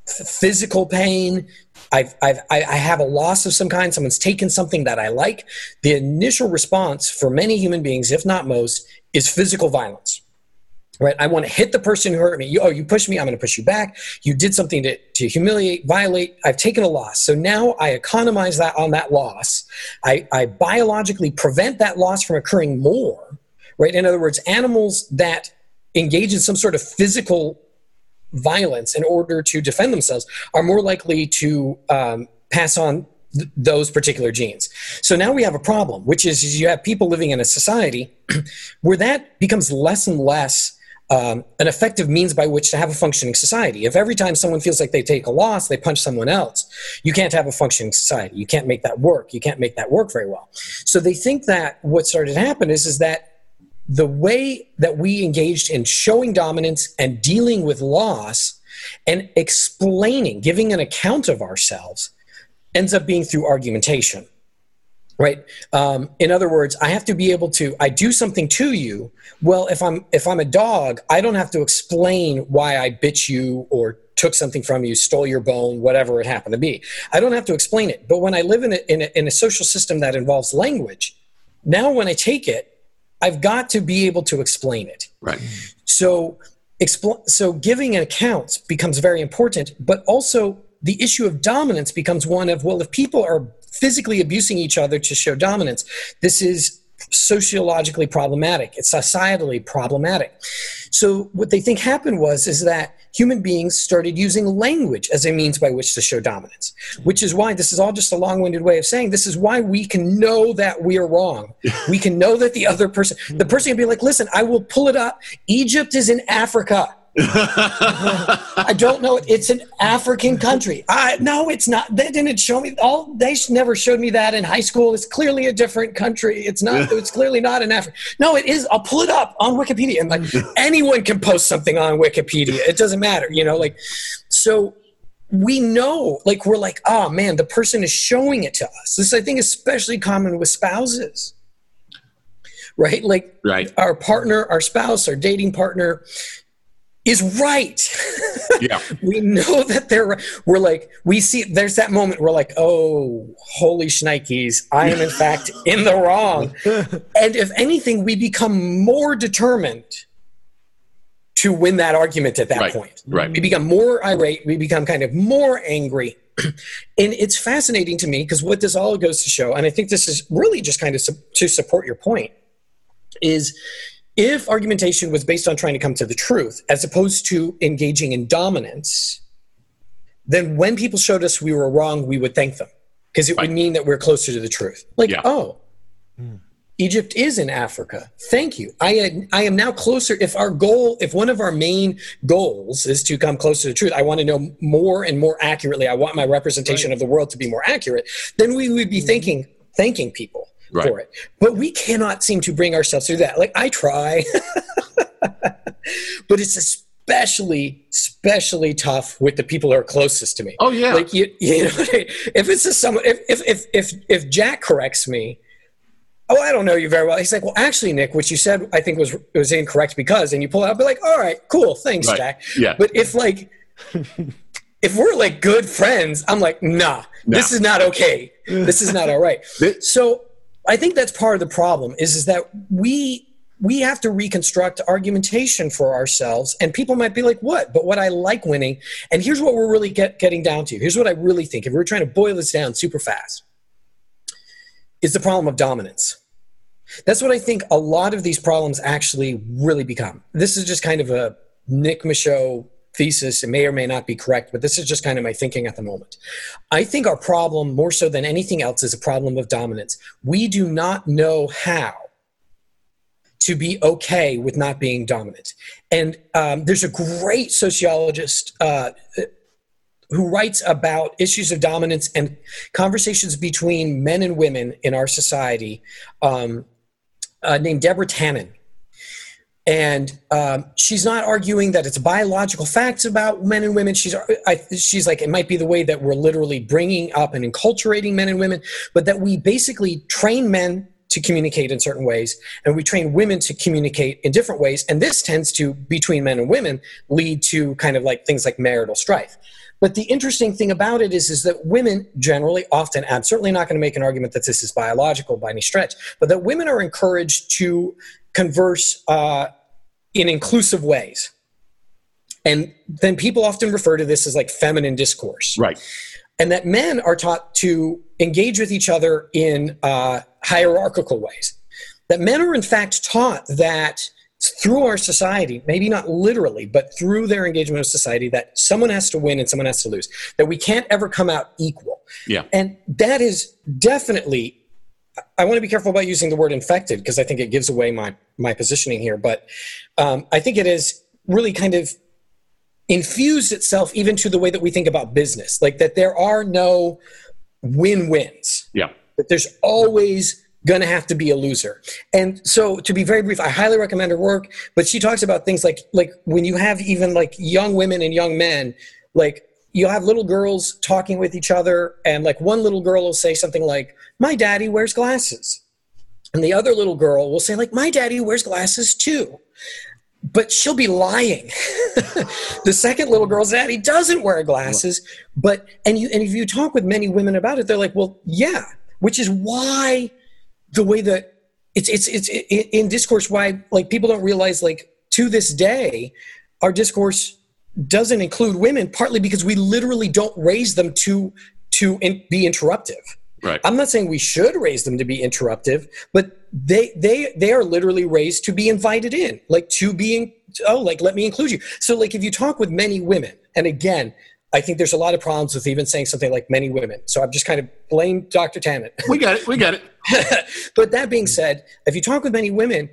physical pain, I have a loss of some kind, someone's taken something that I like, the initial response for many human beings, if not most, is physical violence, right? I want to hit the person who hurt me. You pushed me, I'm going to push you back. You did something to humiliate, violate. I've taken a loss. So now I economize that on that loss. I biologically prevent that loss from occurring more, right? In other words, animals that engage in some sort of physical violence in order to defend themselves are more likely to pass on those particular genes. So now we have a problem, which is you have people living in a society where that becomes less and less an effective means by which to have a functioning society. If every time someone feels like they take a loss, they punch someone else, you can't have a functioning society. You can't make that work. You can't make that work very well. So they think that what started to happen is that the way that we engaged in showing dominance and dealing with loss and explaining, giving an account of ourselves, ends up being through argumentation, right? In other words, I have to be able to, I do something to you. Well, if I'm a dog, I don't have to explain why I bit you or took something from you, stole your bone, whatever it happened to be. I don't have to explain it. But when I live in a social system that involves language, now when I take it, I've got to be able to explain it. Right. So So giving accounts becomes very important, but also the issue of dominance becomes one of, well, if people are physically abusing each other to show dominance, this is sociologically problematic. It's societally problematic. So what they think happened is that human beings started using language as a means by which to show dominance, which is why this is all just a long-winded way of saying this is why we can know that we are wrong. We can know that the person can be like, listen, I will pull it up. Egypt is in Africa. I don't know. It's an African country. No, it's not. They didn't show me all. They never showed me that in high school. It's clearly a different country. It's not. It's clearly not in Africa. No, it is. I'll pull it up on Wikipedia. And like anyone can post something on Wikipedia. It doesn't matter. You know, like, so we know, like, we're like, oh man, the person is showing it to us. This, I think, is especially common with spouses. Right. Like our partner, our spouse, our dating partner is right. Yeah. We know that they're right. We're like, we see, there's that moment we're like, oh, holy shnikes, I am in fact in the wrong. And if anything, we become more determined to win that argument at that point. Right. We become more irate. We become kind of more angry. And it's fascinating to me because what this all goes to show, and I think this is really just kind of to support your point, is if argumentation was based on trying to come to the truth, as opposed to engaging in dominance, then when people showed us we were wrong, we would thank them because it would mean that we're closer to the truth. Like, Egypt is in Africa. Thank you. I am now closer. If our goal, if one of our main goals is to come closer to the truth, I want to know more and more accurately. I want my representation of the world to be more accurate. Then we would be thanking people. For it. But we cannot seem to bring ourselves through that. Like, I try, but it's especially tough with the people who are closest to me. Oh yeah. Like you know, if it's someone, if Jack corrects me, oh, I don't know you very well. He's like, well, actually, Nick, what you said, I think was incorrect because, and you pull it up, be like, all right, cool. Thanks, Jack. Yeah. But if like, if we're like good friends, I'm like, nah, this is not okay. This is not all right. So I think that's part of the problem is that we have to reconstruct argumentation for ourselves, and people might be like, what? But what I like winning, and here's what we're really getting down to. Here's what I really think. If we're trying to boil this down super fast, is the problem of dominance. That's what I think a lot of these problems actually really become. This is just kind of a Nick Michaud thesis. It may or may not be correct, but this is just kind of my thinking at the moment. I think our problem, more so than anything else, is a problem of dominance. We do not know how to be okay with not being dominant. And there's a great sociologist who writes about issues of dominance and conversations between men and women in our society named Deborah Tannen. And she's not arguing that it's biological facts about men and women. She's like, it might be the way that we're literally bringing up and enculturating men and women, but that we basically train men to communicate in certain ways, and we train women to communicate in different ways. And this tends to, between men and women, lead to kind of like things like marital strife. But the interesting thing about it is that women generally often, I'm certainly not going to make an argument that this is biological by any stretch, but that women are encouraged to converse in inclusive ways. And then people often refer to this as like feminine discourse. Right. And that men are taught to engage with each other in hierarchical ways. That men are in fact taught that through our society, maybe not literally, but through their engagement with society, that someone has to win and someone has to lose. That we can't ever come out equal. Yeah. And that is definitely, I want to be careful about using the word infected because I think it gives away my positioning here, but I think it is really kind of infused itself even to the way that we think about business, like that there are no win-wins. Yeah. That there's always going to have to be a loser. And so to be very brief, I highly recommend her work, but she talks about things like when you have even like young women and young men, like you'll have little girls talking with each other, and like one little girl will say something like, my daddy wears glasses. And the other little girl will say like, my daddy wears glasses too. But she'll be lying. The second little girl's daddy doesn't wear glasses. But, and if you talk with many women about it, they're like, well, yeah, which is why the way that it's in discourse, why like people don't realize like to this day, our discourse doesn't include women, partly because we literally don't raise them to be interruptive. Right. I'm not saying we should raise them to be interruptive, but they are literally raised to be invited in, like to being, oh, like, let me include you. So like, if you talk with many women, and again, I think there's a lot of problems with even saying something like many women. So I'm just kind of blame Dr. Tannen. We got it. But that being said, if you talk with many women,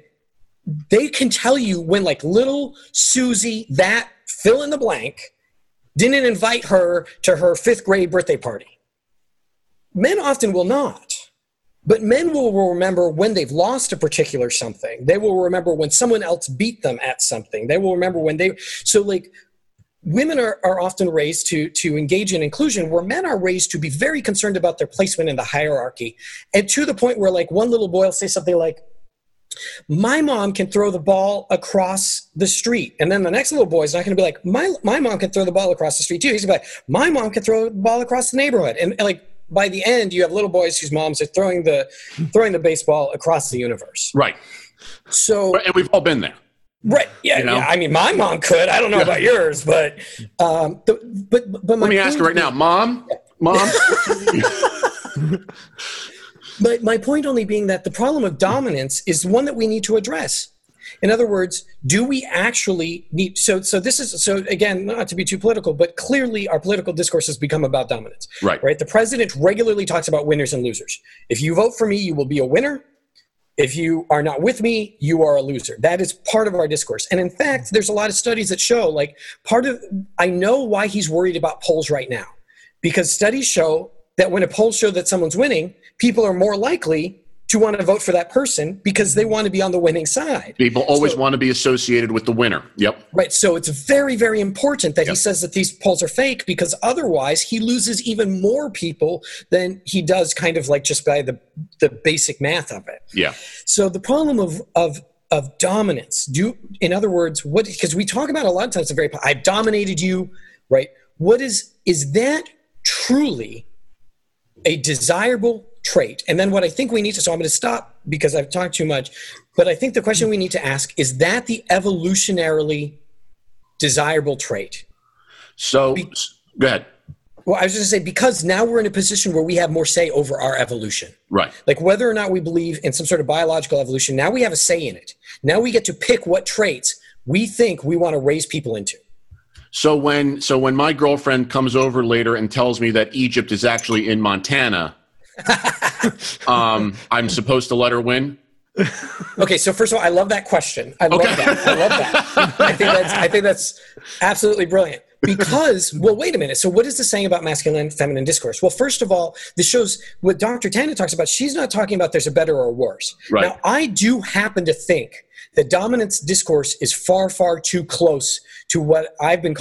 they can tell you when like little Susie, that fill in the blank, didn't invite her to her 5th grade birthday party. Men often will not, but men will remember when they've lost a particular something. They will remember when someone else beat them at something. They will remember when they, so like women are often raised to engage in inclusion, where men are raised to be very concerned about their placement in the hierarchy. And to the point where like one little boy will say something like, my mom can throw the ball across the street. And then the next little boy is not going to be like, my mom can throw the ball across the street too. He's going to be like, my mom can throw the ball across the neighborhood. And like, by the end, you have little boys whose moms are throwing the baseball across the universe. Right. So, and we've all been there. Right. Yeah. You know? Yeah. I mean, my mom could. I don't know about yours, but but my, let me ask her right now, Mom. But my point only being that the problem of dominance is one that we need to address. In other words, do we actually need, so again, not to be too political, but clearly our political discourse has become about dominance, right? The president regularly talks about winners and losers. If you vote for me, you will be a winner. If you are not with me, you are a loser. That is part of our discourse. And in fact, there's a lot of studies that show like I know why he's worried about polls right now, because studies show that when a poll shows that someone's winning, people are more likely to want to vote for that person because they want to be on the winning side. People always want to be associated with the winner. Yep. Right. So it's very, very important that he says that these polls are fake, because otherwise he loses even more people than he does kind of like just by the basic math of it. Yeah. So the problem of dominance, in other words, because we talk about a lot of times, I've dominated you, right? What is that truly a desirable trait? And then what I think we need to, so I'm going to stop because I've talked too much, but I think the question we need to ask, is that the evolutionarily desirable trait? So go ahead. Well, I was just going to say, because now we're in a position where we have more say over our evolution, right? Like whether or not we believe in some sort of biological evolution, now we have a say in it. Now we get to pick what traits we think we want to raise people into. So when my girlfriend comes over later and tells me that Egypt is actually in Montana, I'm supposed to let her win? Okay, so first of all, I love that question. I love that. I think that's absolutely brilliant. Because, well, wait a minute. So what is this saying about masculine, feminine discourse? Well, first of all, this shows what Dr. Tannen talks about. She's not talking about there's a better or worse. Right. Now, I do happen to think that dominance discourse is far, far too close to what I've been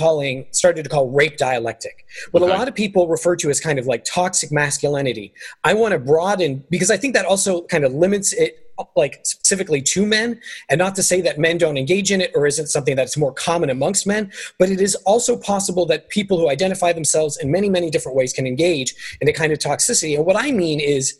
started to call rape dialectic. What a lot of people refer to as kind of like toxic masculinity. I want to broaden, because I think that also kind of limits it like specifically to men, and not to say that men don't engage in it or isn't something that's more common amongst men, but it is also possible that people who identify themselves in many, many different ways can engage in a kind of toxicity. And what I mean is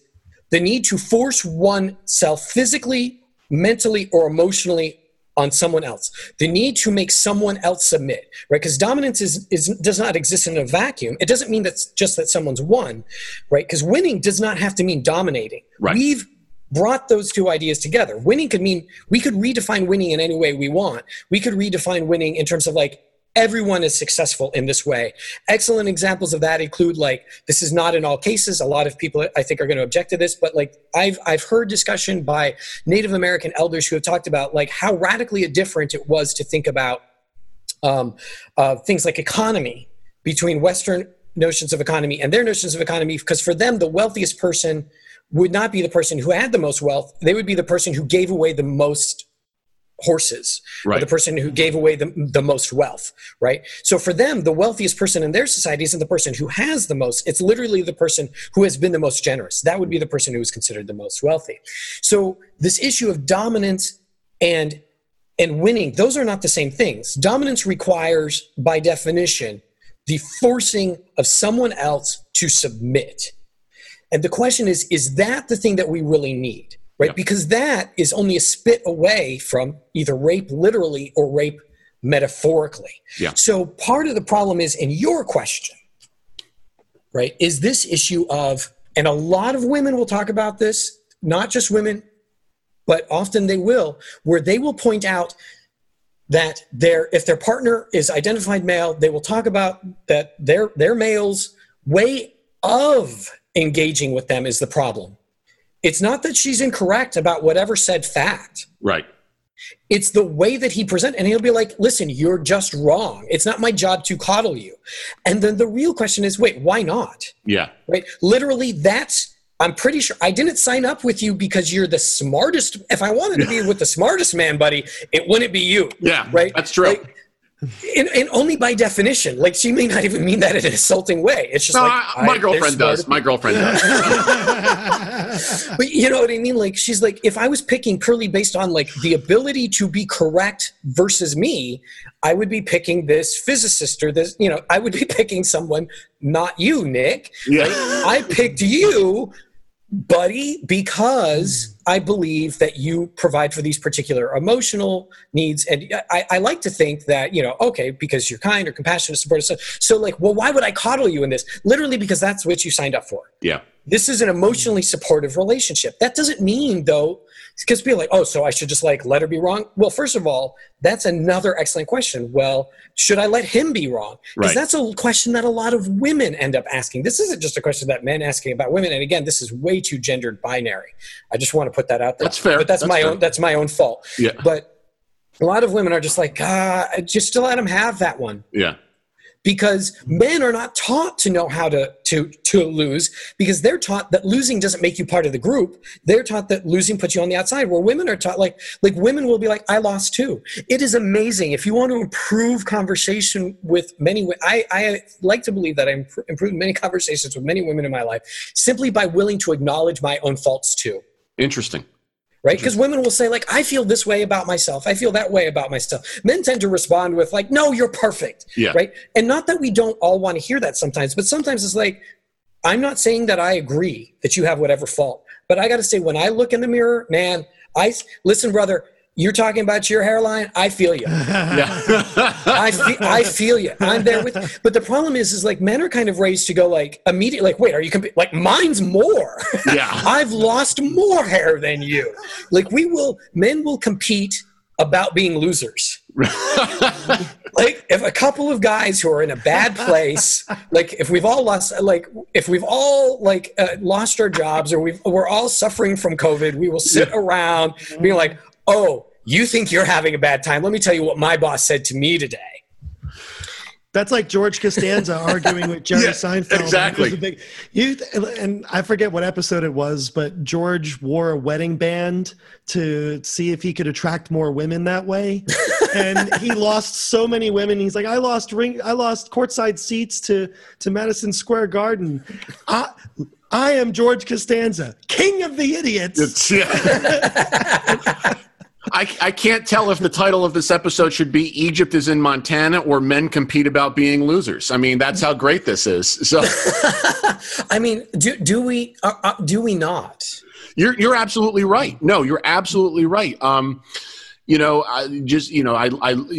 the need to force oneself physically, mentally, or emotionally on someone else. The need to make someone else submit, right? Because dominance does not exist in a vacuum. It doesn't mean that's just that someone's won, right? Because winning does not have to mean dominating. Right. We've brought those two ideas together. Winning could mean, we could redefine winning in any way we want. We could redefine winning in terms of like, everyone is successful in this way. Excellent examples of that include like, this is not in all cases. A lot of people I think are going to object to this, but like I've heard discussion by Native American elders who have talked about like how radically different it was to think about things like economy between Western notions of economy and their notions of economy, because for them, the wealthiest person would not be the person who had the most wealth. They would be the person who gave away the most horses, right? Or the person who gave away the most wealth, right? So for them, the wealthiest person in their society isn't the person who has the most. It's literally the person who has been the most generous. That would be the person who is considered the most wealthy. So this issue of dominance and winning, those are not the same things. Dominance requires, by definition, the forcing of someone else to submit. And the question is that the thing that we really need, right? Yep. Because that is only a spit away from either rape literally or rape metaphorically. Yeah. So part of the problem is in your question, right, is this issue of, and a lot of women will talk about this, not just women, but often they will, where they will point out that if their partner is identified male, they will talk about that their male's way of engaging with them is the problem. It's not that she's incorrect about whatever said fact. Right. It's the way that he presents, and he'll be like, listen, you're just wrong. It's not my job to coddle you. And then the real question is, wait, why not? Yeah. Right. Literally, I'm pretty sure I didn't sign up with you because you're the smartest. If I wanted to be with the smartest man, buddy, it wouldn't be you. Yeah, right. That's true. Like, and only by definition, like she may not even mean that in an insulting way. It's just My girlfriend does. But you know what I mean? Like she's like, if I was picking Curly based on like the ability to be correct versus me, I would be picking this physicist or this, you know, I would be picking someone, not you, Nick. Yeah. Like, I picked you, buddy, because I believe that you provide for these particular emotional needs. And I like to think that, you know, okay, because you're kind or compassionate, supportive. So like, well, why would I coddle you in this? Literally because that's what you signed up for. Yeah. This is an emotionally supportive relationship. That doesn't mean though, because people are like, oh, so I should just like let her be wrong. Well, first of all, that's another excellent question. Well, should I let him be wrong? Because that's a question that a lot of women end up asking. This isn't just a question that men asking about women. And again, this is way too gendered binary. I just want to put that out there. That's fair. But that's my own fault. Yeah. But a lot of women are just like, just to let him have that one. Yeah. Because men are not taught to know how to lose, because they're taught that losing doesn't make you part of the group. They're taught that losing puts you on the outside, where women are taught like women will be like, I lost too. It is amazing. If you want to improve conversation with many women, I like to believe that I improved many conversations with many women in my life simply by willing to acknowledge my own faults too. Interesting. Right? Because women will say, like, I feel this way about myself. I feel that way about myself. Men tend to respond with, like, no, you're perfect. Yeah. Right? And not that we don't all want to hear that sometimes, but sometimes it's like, I'm not saying that I agree that you have whatever fault. But I got to say, when I look in the mirror, man, listen, brother, you're talking about your hairline. I feel you. Yeah. I feel you. I'm there with you. But the problem is like men are kind of raised to go like immediately, like, wait, are you like mine's more. Yeah. I've lost more hair than you. Like men will compete about being losers. Like if a couple of guys who are in a bad place, like if we've all lost our jobs or we're all suffering from COVID, we will sit around being like, oh, you think you're having a bad time? Let me tell you what my boss said to me today. That's like George Costanza arguing with Jerry Seinfeld. Exactly. And I forget what episode it was, but George wore a wedding band to see if he could attract more women that way. And he lost so many women. He's like, I lost courtside seats to Madison Square Garden. I am George Costanza, king of the idiots. I can't tell if the title of this episode should be Egypt is in Montana or Men Compete About Being Losers. I mean, that's how great this is. So, I mean, do we not? You're absolutely right. No, you're absolutely right. You know,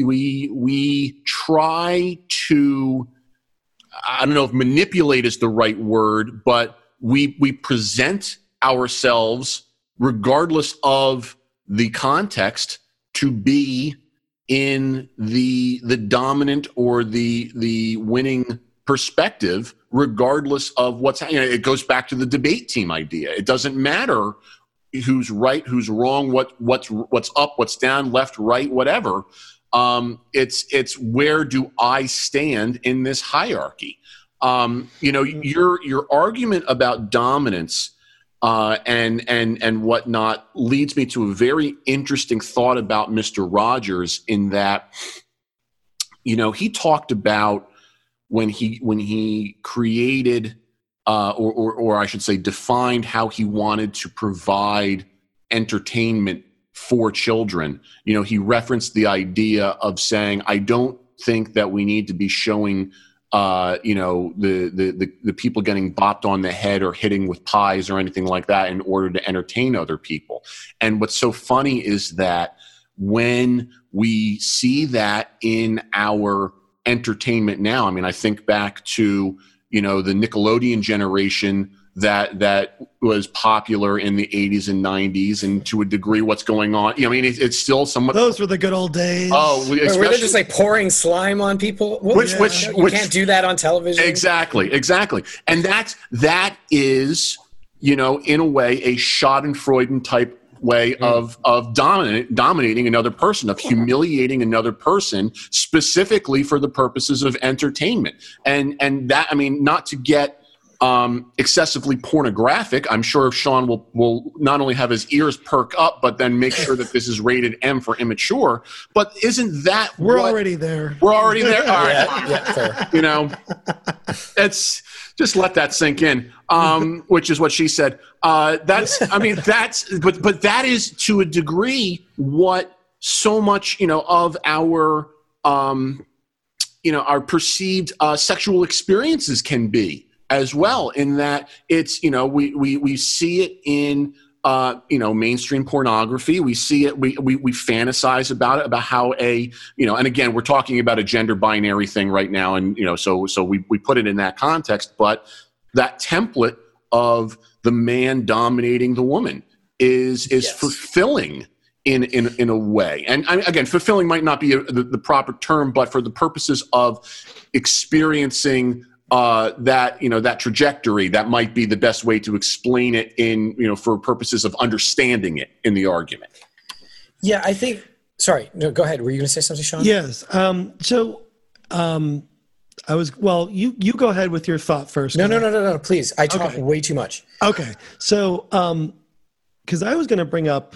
we try to, I don't know if manipulate is the right word, but we present ourselves regardless of the context to be in the dominant or the winning perspective, regardless of what's happening. It goes back to the debate team idea. It doesn't matter who's right, who's wrong, what's up, what's down, left, right, whatever. It's where do I stand in this hierarchy? You know, your argument about dominance and whatnot leads me to a very interesting thought about Mr. Rogers, in that, you know, he talked about when he created or I should say defined how he wanted to provide entertainment for children. You know, he referenced the idea of saying, I don't think that we need to be showing you know, the people getting bopped on the head or hitting with pies or anything like that in order to entertain other people. And what's so funny is that when We see that in our entertainment now. I mean, I think back to, you know, the Nickelodeon generation that was popular in the 80s and 90s, and to a degree what's going on. You know, I mean, it's still somewhat... Those were the good old days. Oh, were they just like pouring slime on people? You can't do that on television. Exactly. And that is, you know, in a way, a Schadenfreude type way of dominating another person, of humiliating another person, specifically for the purposes of entertainment. And that, I mean, not to get excessively pornographic. I'm sure Sean will not only have his ears perk up, but then make sure that this is rated M for immature. But isn't that already there? We're already there. All right. Yeah, fair. You know, it's just let that sink in. Which is what she said. But that is to a degree what so much, you know, of our our perceived sexual experiences can be. As well, in that it's, you know, we see it in mainstream pornography. We see it. We fantasize about it, about how a, you know, and again, we're talking about a gender binary thing right now, and, you know, so we put it in that context. But that template of the man dominating the woman is fulfilling in a way. And again, fulfilling might not be the proper term, but for the purposes of experiencing that, you know, that trajectory, that might be the best way to explain it in, you know, for purposes of understanding it in the argument. Yeah, I think, sorry, no, go ahead. Were you going to say something, Sean? Yes. You go ahead with your thought first. No, please. I talk way too much. Okay. So, cause I was going to bring up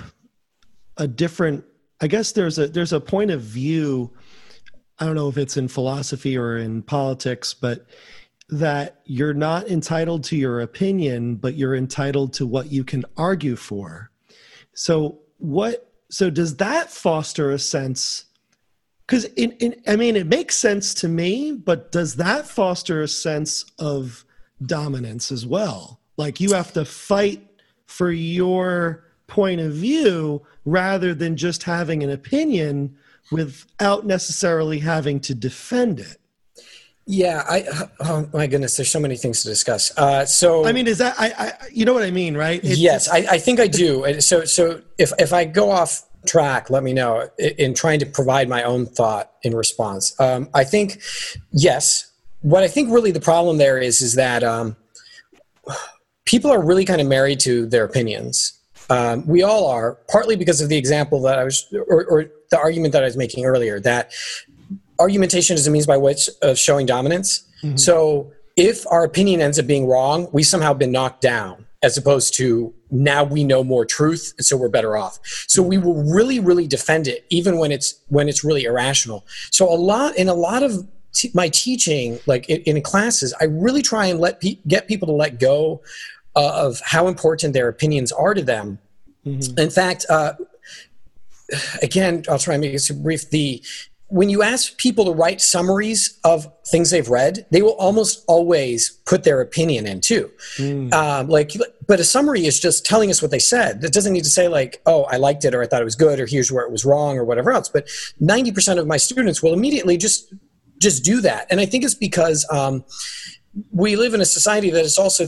a different, I guess there's a point of view, I don't know if it's in philosophy or in politics, but that you're not entitled to your opinion, but you're entitled to what you can argue for. So does that foster a sense? Because it makes sense to me, but does that foster a sense of dominance as well? Like, you have to fight for your point of view rather than just having an opinion without necessarily having to defend it. Yeah, oh my goodness, there's so many things to discuss. I mean, is that, I you know what I mean, right? Yes, I think I do. So if I go off track, let me know, in trying to provide my own thought in response. I think, yes, what I think really the problem there is that people are really kind of married to their opinions. We all are, partly because of the example that I was, or the argument that I was making earlier, that argumentation is a means by which of showing dominance. Mm-hmm. So if our opinion ends up being wrong, we somehow been knocked down, as opposed to now we know more truth, and so we're better off. So we will really, really defend it, even when it's really irrational. So a lot of my teaching, like in classes, I really try and get people to let go of how important their opinions are to them. Mm-hmm. In fact, again, I'll try and make it super brief. When you ask people to write summaries of things they've read, they will almost always put their opinion in too. Mm. But a summary is just telling us what they said. It doesn't need to say like, oh, I liked it, or I thought it was good, or here's where it was wrong, or whatever else. But 90% of my students will immediately just do that. And I think it's because we live in a society that is also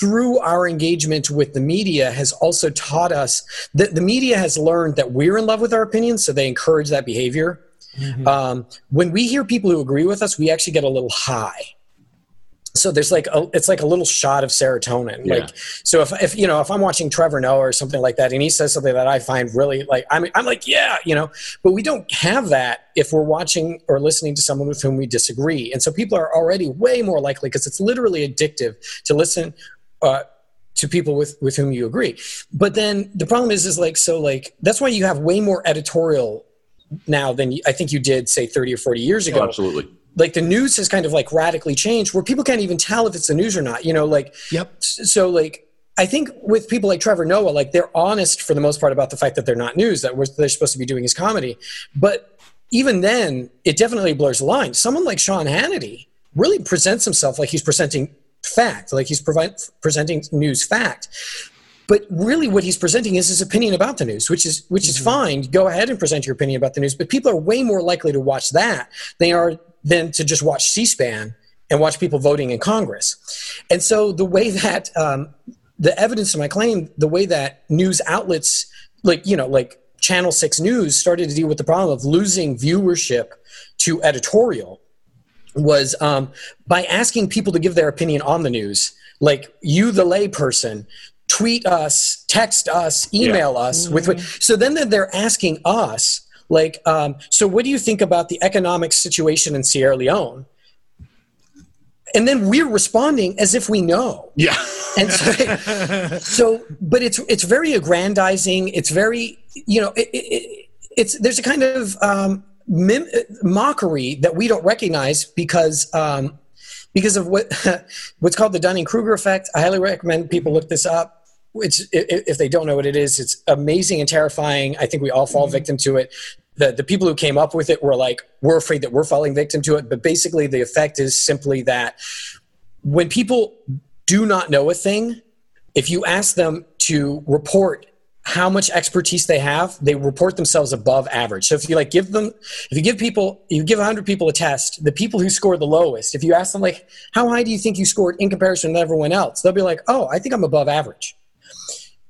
through our engagement with the media has also taught us that the media has learned that we're in love with our opinions, so they encourage that behavior. Mm-hmm. When we hear people who agree with us, we actually get a little high. So there's it's like a little shot of serotonin. Yeah. Like, so if you know, if I'm watching Trevor Noah or something like that, and he says something that I find really, like, I'm like, yeah, you know, but we don't have that if we're watching or listening to someone with whom we disagree. And so people are already way more likely, because it's literally addictive to listen to people with whom you agree. But then the problem is that's why you have way more editorial now than I think you did, say, 30 or 40 years ago. Oh, absolutely. Like, the news has kind of like radically changed, where people can't even tell if it's the news or not, you know, like, yep. So like, I think with people like Trevor Noah, like, they're honest for the most part about the fact that they're not news, that they're supposed to be doing is comedy. But even then, it definitely blurs the line. Someone like Sean Hannity really presents himself like he's presenting fact, like he's presenting news fact. But really what he's presenting is his opinion about the news, which is fine. Go ahead and present your opinion about the news. But people are way more likely to watch that than to just watch C-SPAN and watch people voting in Congress. And so the way that the evidence of my claim, the way that news outlets like Channel 6 News started to deal with the problem of losing viewership to editorial was by asking people to give their opinion on the news. Like, you, the lay person, tweet us, text us, email us. So then they're asking us, like, so what do you think about the economic situation in Sierra Leone? And then we're responding as if we know. Yeah. And so but it's very aggrandizing. It's very, there's a kind of mockery that we don't recognize because of what's called the Dunning-Kruger effect. I highly recommend people look this up. Which, if they don't know what it is, it's amazing and terrifying. I think we all fall victim to it. The people who came up with it were like, we're afraid that we're falling victim to it. But basically the effect is simply that when people do not know a thing, if you ask them to report how much expertise they have, they report themselves above average. So if you give 100 people a test, the people who score the lowest, if you ask them like, how high do you think you scored in comparison to everyone else? They'll be like, oh, I think I'm above average.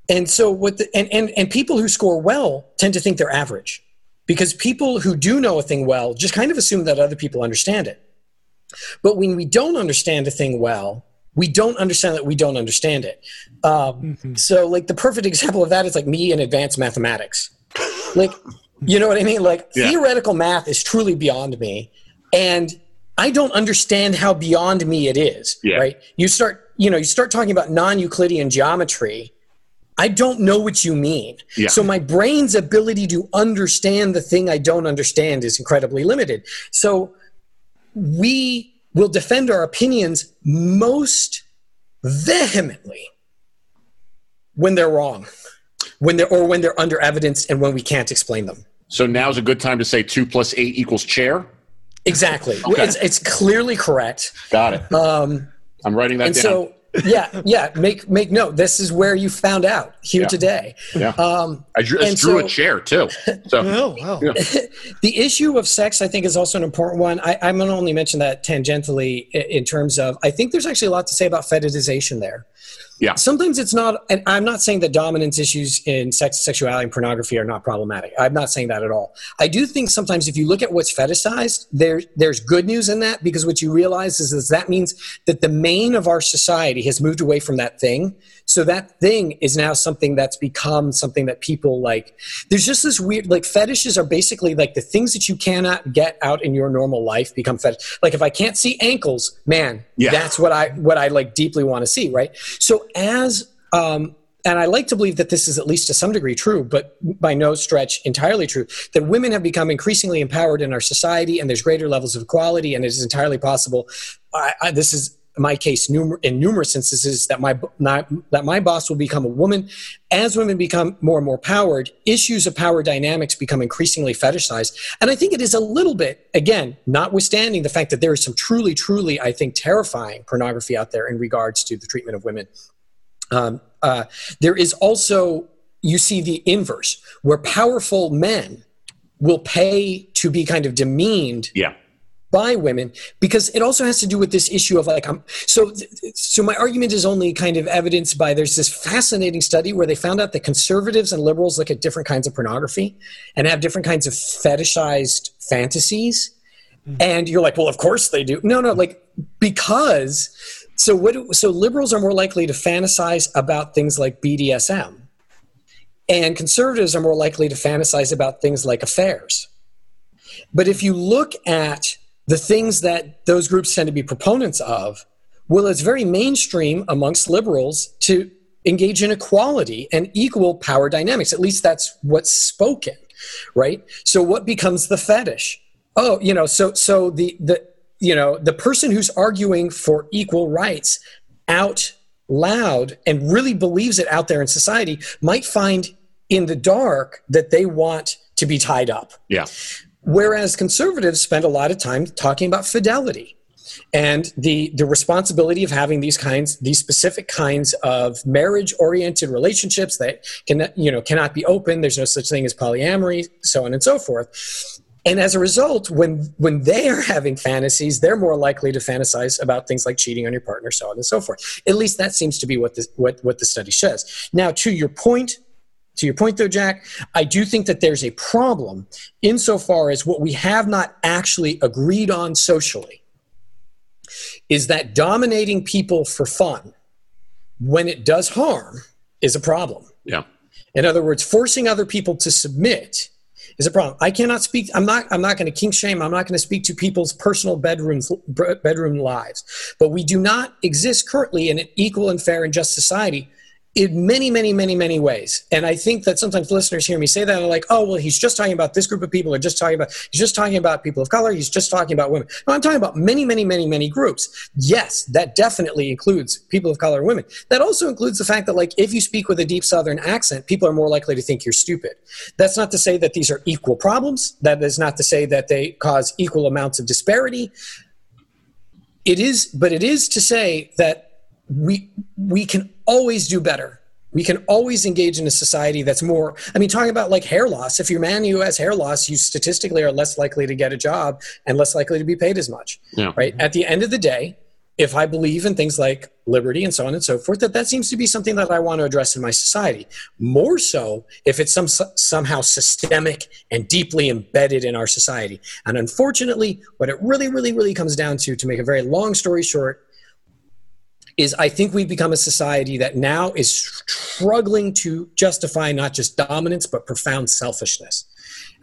And so and people who score well tend to think they're average. Because people who do know a thing well just kind of assume that other people understand it. But when we don't understand a thing well, we don't understand that we don't understand it. So, like, the perfect example of that is, like, me in advanced mathematics. Like, you know what I mean? Like, theoretical math is truly beyond me. And I don't understand how beyond me it is, right? You start talking about non-Euclidean geometry, I don't know what you mean. Yeah. So my brain's ability to understand the thing I don't understand is incredibly limited. So we will defend our opinions most vehemently when they're wrong, when they're under evidenced and when we can't explain them. So now's a good time to say 2 + 8 = chair? Exactly. Okay. It's clearly correct. Got it. I'm writing that down. So, make note. This is where you found out here today. Yeah. I drew a chair too. So. Oh, wow. Yeah. The issue of sex, I think, is also an important one. I'm going to only mention that tangentially in terms of, I think there's actually a lot to say about fetishization there. Yeah. Sometimes it's not, and I'm not saying that dominance issues in sex, sexuality, and pornography are not problematic. I'm not saying that at all. I do think sometimes if you look at what's fetishized, there's good news in that, because what you realize is that means that the main of our society has moved away from that thing. So that thing is now something that's become something that people like. There's just this weird, like, fetishes are basically like the things that you cannot get out in your normal life become fetish. Like, if I can't see ankles, man, that's what I like deeply want to see, right? So as, and I like to believe that this is at least to some degree true, but by no stretch entirely true, that women have become increasingly empowered in our society and there's greater levels of equality, and it is entirely possible. This is my case in numerous instances that my boss will become a woman. As women become more and more powered, issues of power dynamics become increasingly fetishized. And I think it is a little bit, again, notwithstanding the fact that there is some truly, truly, I think, terrifying pornography out there in regards to the treatment of women. There is also, you see the inverse, where powerful men will pay to be kind of demeaned by women, because it also has to do with this issue of like, so my argument is only kind of evidenced by, there's this fascinating study where they found out that conservatives and liberals look at different kinds of pornography and have different kinds of fetishized fantasies. And you're like, well, of course they do. No, like, because, so liberals are more likely to fantasize about things like BDSM, and conservatives are more likely to fantasize about things like affairs. But if you look at the things that those groups tend to be proponents of, well, it's very mainstream amongst liberals to engage in equality and equal power dynamics. At least that's what's spoken, right? So what becomes the fetish? Oh, the person who's arguing for equal rights out loud and really believes it out there in society might find in the dark that they want to be tied up. Yeah. Whereas conservatives spend a lot of time talking about fidelity And the responsibility of having these specific kinds of marriage-oriented relationships that cannot be open. There's no such thing as polyamory, so on and so forth. And as a result, when they are having fantasies, they're more likely to fantasize about things like cheating on your partner, so on and so forth. At least that seems to be what the study says. Now, to your point, though, Jack, I do think that there's a problem insofar as what we have not actually agreed on socially is that dominating people for fun, when it does harm, is a problem. Yeah. In other words, forcing other people to submit is a problem. I cannot speak. I'm not going to kink shame. I'm not going to speak to people's personal bedroom lives. But we do not exist currently in an equal and fair and just society in many, many, many, many ways. And I think that sometimes listeners hear me say that and they're like, oh, well, he's just talking about this group of people, or he's just talking about people of color, he's just talking about women. No, I'm talking about many, many, many, many groups. Yes, that definitely includes people of color and women. That also includes the fact that, like, if you speak with a deep Southern accent, people are more likely to think you're stupid. That's not to say that these are equal problems. That is not to say that they cause equal amounts of disparity. It is to say that we can always do better. We can always engage in a society that's more, I mean, talking about like hair loss, if you're a man who has hair loss, you statistically are less likely to get a job and less likely to be paid as much, yeah. Right? At the end of the day, if I believe in things like liberty and so on and so forth, that seems to be something that I want to address in my society. More so if it's somehow systemic and deeply embedded in our society. And unfortunately, what it really, really, really comes down to make a very long story short, is I think we've become a society that now is struggling to justify not just dominance, but profound selfishness.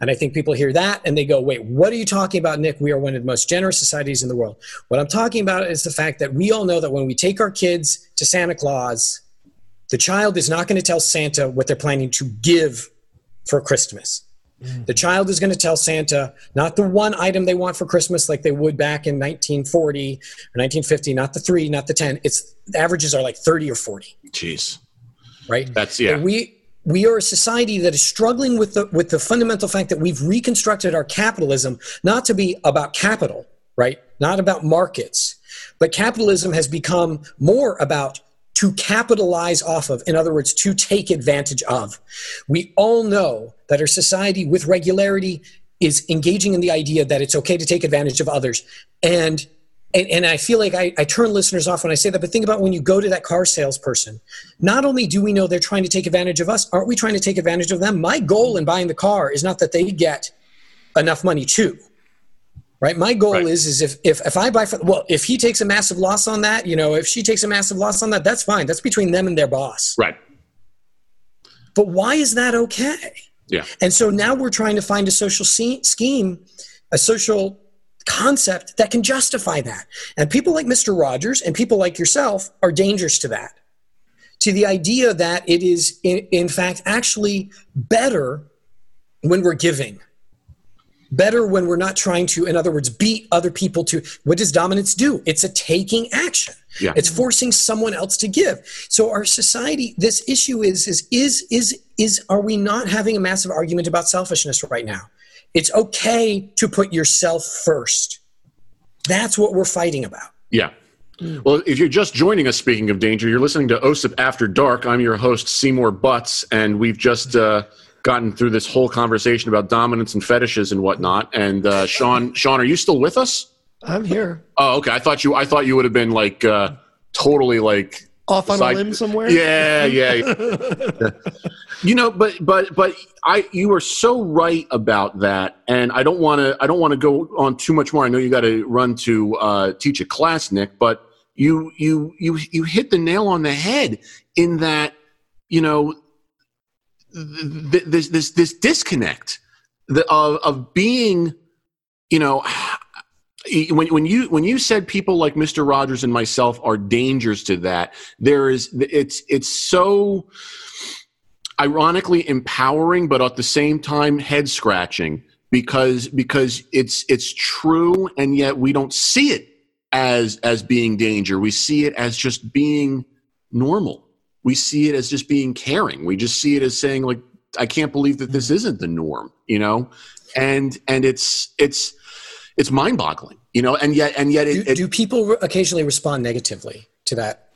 And I think people hear that and they go, wait, what are you talking about, Nick? We are one of the most generous societies in the world. What I'm talking about is the fact that we all know that when we take our kids to Santa Claus, the child is not going to tell Santa what they're planning to give for Christmas. The child is going to tell Santa not the one item they want for Christmas like they would back in 1940 or 1950, not the 3, not the 10. It's the averages are like 30 or 40. Jeez. Right? That's, yeah. And we are a society that is struggling with the fundamental fact that we've reconstructed our capitalism not to be about capital, right? Not about markets. But capitalism has become more about to capitalize off of, in other words, to take advantage of. We all know that our society with regularity is engaging in the idea that it's okay to take advantage of others. And I feel like I turn listeners off when I say that, but think about when you go to that car salesperson. Not only do we know they're trying to take advantage of us, aren't we trying to take advantage of them? My goal in buying the car is not that they get enough money too. Right. My goal is if I buy if he takes a massive loss on that, if she takes a massive loss on that, that's fine. That's between them and their boss. Right. But why is that okay? Yeah. And so now we're trying to find a social scheme, a social concept that can justify that. And people like Mr. Rogers and people like yourself are dangerous to that, to the idea that it is in fact actually better when we're giving. Better when we're not trying to, in other words, beat other people to, what does dominance do? It's a taking action. Yeah. It's forcing someone else to give. So our society, this issue is are we not having a massive argument about selfishness right now? It's okay to put yourself first. That's what we're fighting about. Yeah. Well, if you're just joining us, speaking of danger, you're listening to OSIP After Dark. I'm your host, Seymour Butts, and we've just... gotten through this whole conversation about dominance and fetishes and whatnot. And Sean, are you still with us? I'm here. Oh, okay. I thought you would have been like totally like off on a limb somewhere. Yeah. But you were so right about that. And I don't want to go on too much more. I know you got to run to teach a class, Nick, but you hit the nail on the head in that, this disconnect of being, when you said people like Mr. Rogers and myself are dangers to that, it's so ironically empowering, but at the same time head scratching because it's true, and yet we don't see it as being danger. We see it as just being normal. We see it as just being caring. We just see it as saying, like, I can't believe that this isn't the norm, And it's it's mind-boggling, you know. And yet, do people occasionally respond negatively to that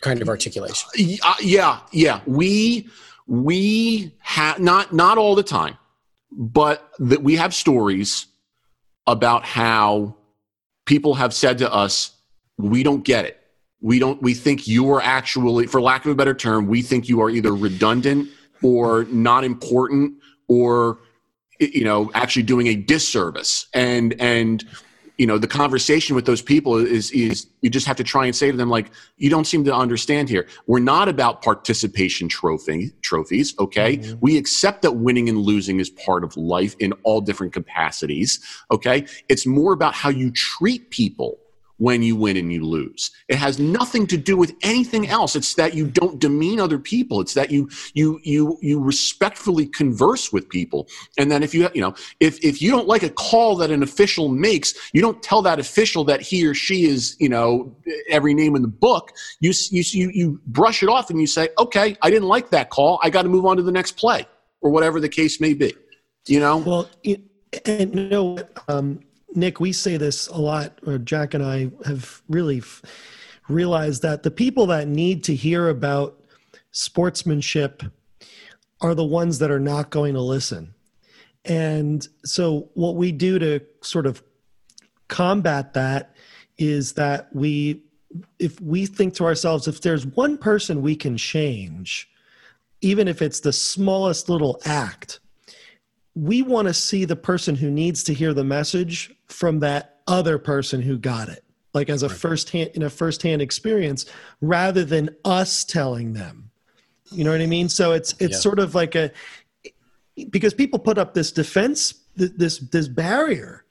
kind of articulation? Yeah. We have not all the time, but that we have stories about how people have said to us, "We don't get it. We think you are actually, for lack of a better term, we think you are either redundant or not important or, you know, actually doing a disservice." And you know, the conversation with those people is you just have to try and say to them, like, you don't seem to understand here. We're not about participation trophies, okay? Mm-hmm. We accept that winning and losing is part of life in all different capacities, okay? It's more about how you treat people when you win and you lose. It has nothing to do with anything else. It's that you don't demean other people. It's that you respectfully converse with people. And then if you don't like a call that an official makes, you don't tell that official that he or she is, you know, every name in the book. You brush it off and you say, okay, I didn't like that call. I got to move on to the next play, or whatever the case may be, you know? Well, and you know, Nick, we say this a lot, or Jack and I have really realized that the people that need to hear about sportsmanship are the ones that are not going to listen. And so what we do to sort of combat that is that if we think to ourselves, if there's one person we can change, even if it's the smallest little act, we want to see the person who needs to hear the message from that other person who got it, like as a firsthand experience, rather than us telling them, you know what I mean? So it's sort of like because people put up this defense, this barrier,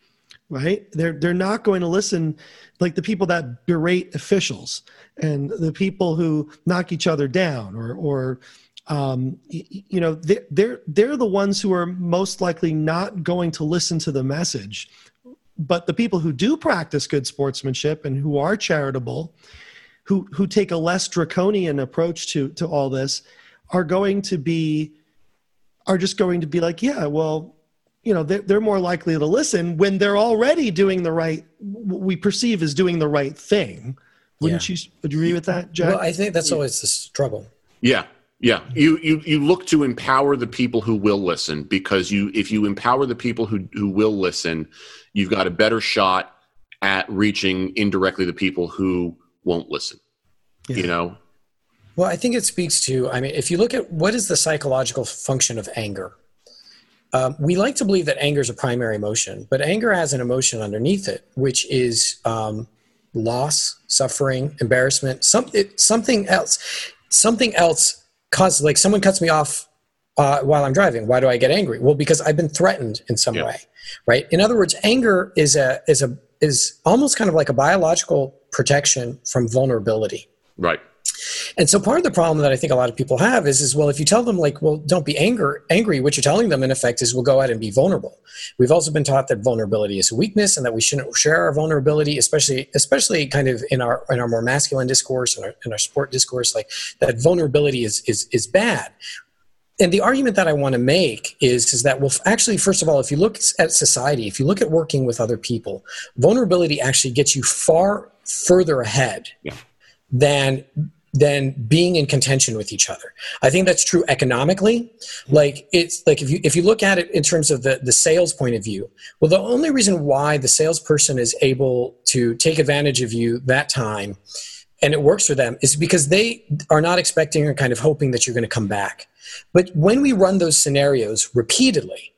right? They're not going to listen, like the people that berate officials and the people who knock each other down you know, they're the ones who are most likely not going to listen to the message. But the people who do practice good sportsmanship and who are charitable, who take a less draconian approach to all this, are just going to be like, yeah, well, you know, they're more likely to listen when they're already doing what we perceive as doing the right thing. Wouldn't you agree with that, Jack? Well, I think that's always the struggle. Yeah. Yeah, you look to empower the people who will listen, because if you empower the people who will listen, you've got a better shot at reaching indirectly the people who won't listen, you know? Well, I think it speaks to, I mean, if you look at what is the psychological function of anger, we like to believe that anger is a primary emotion, but anger has an emotion underneath it, which is loss, suffering, embarrassment, something else. Constantly, like someone cuts me off while I'm driving. Why do I get angry? Well, because I've been threatened in some way, right? In other words, anger is almost kind of like a biological protection from vulnerability, right? And so part of the problem that I think a lot of people have is well, if you tell them like, well, don't be angry, what you're telling them in effect is, well, go out and be vulnerable. We've also been taught that vulnerability is a weakness and that we shouldn't share our vulnerability, especially kind of in our more masculine discourse and in our sport discourse, like that vulnerability is bad. And the argument that I want to make is that, well, actually, first of all, if you look at society, if you look at working with other people, vulnerability actually gets you far further ahead than being in contention with each other. I think that's true economically. Like it's like if you look at it in terms of the sales point of view, well, the only reason why the salesperson is able to take advantage of you that time and it works for them is because they are not expecting or kind of hoping that you're going to come back. But when we run those scenarios repeatedly,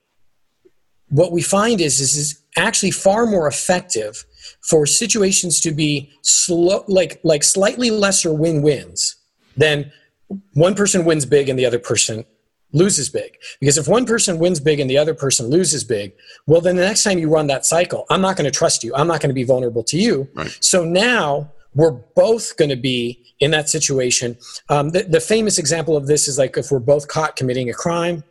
what we find is actually far more effective for situations to be slow, like slightly lesser win-wins than one person wins big and the other person loses big. Because if one person wins big and the other person loses big, well, then the next time you run that cycle, I'm not going to trust you. I'm not going to be vulnerable to you. Right. So now we're both going to be in that situation. The famous example of this is like if we're both caught committing a crime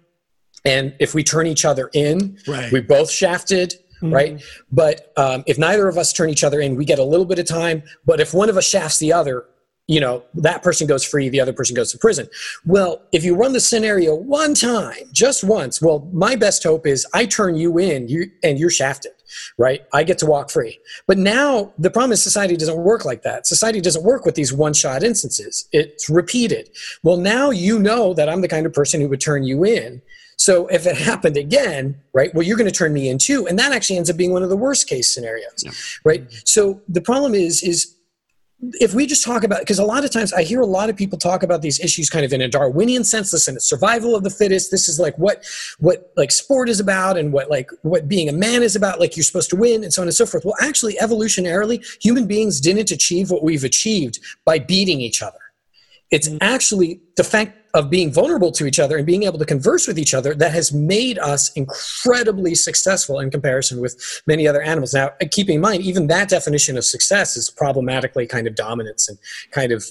and if we turn each other in, we both shafted. Mm-hmm. Right. But if neither of us turn each other in, we get a little bit of time. But if one of us shafts the other, you know, that person goes free, the other person goes to prison. Well, if you run the scenario one time, just once, well, my best hope is I turn you in and you're shafted. right? I get to walk free. But now the problem is society doesn't work like that. Society doesn't work with these one-shot instances. It's repeated. Well, now you know that I'm the kind of person who would turn you in. So if it happened again, right, well, you're going to turn me in too. And that actually ends up being one of the worst case scenarios, yeah. Right? So the problem is if we just talk about, because a lot of times I hear a lot of people talk about these issues kind of in a Darwinian sense, listen, it's survival of the fittest. This is like what like sport is about and what being a man is about, like you're supposed to win and so on and so forth. Well, actually evolutionarily, human beings didn't achieve what we've achieved by beating each other. It's actually the fact of being vulnerable to each other and being able to converse with each other that has made us incredibly successful in comparison with many other animals. Now, keeping in mind, even that definition of success is problematically kind of dominance and kind of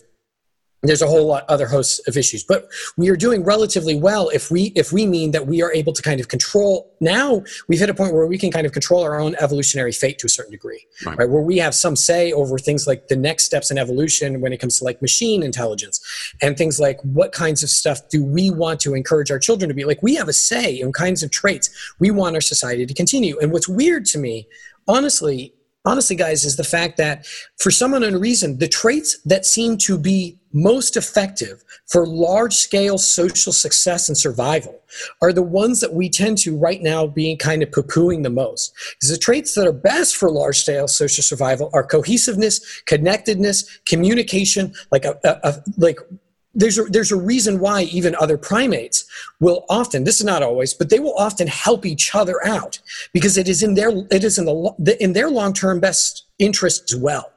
there's a whole lot other hosts of issues, but we are doing relatively well if we mean that we are able to kind of control. Now we've hit a point where we can kind of control our own evolutionary fate to a certain degree, right? Where we have some say over things like the next steps in evolution when it comes to like machine intelligence and things like what kinds of stuff do we want to encourage our children to be. Like we have a say in kinds of traits we want our society to continue. And what's weird to me, honestly, guys, is the fact that for some unknown reason, the traits that seem to be most effective for large-scale social success and survival are the ones that we tend to right now be kind of poo-pooing the most. Because the traits that are best for large-scale social survival are cohesiveness, connectedness, communication, There's a reason why even other primates will often, this is not always, but they will often help each other out because it is in their long-term best interest as well.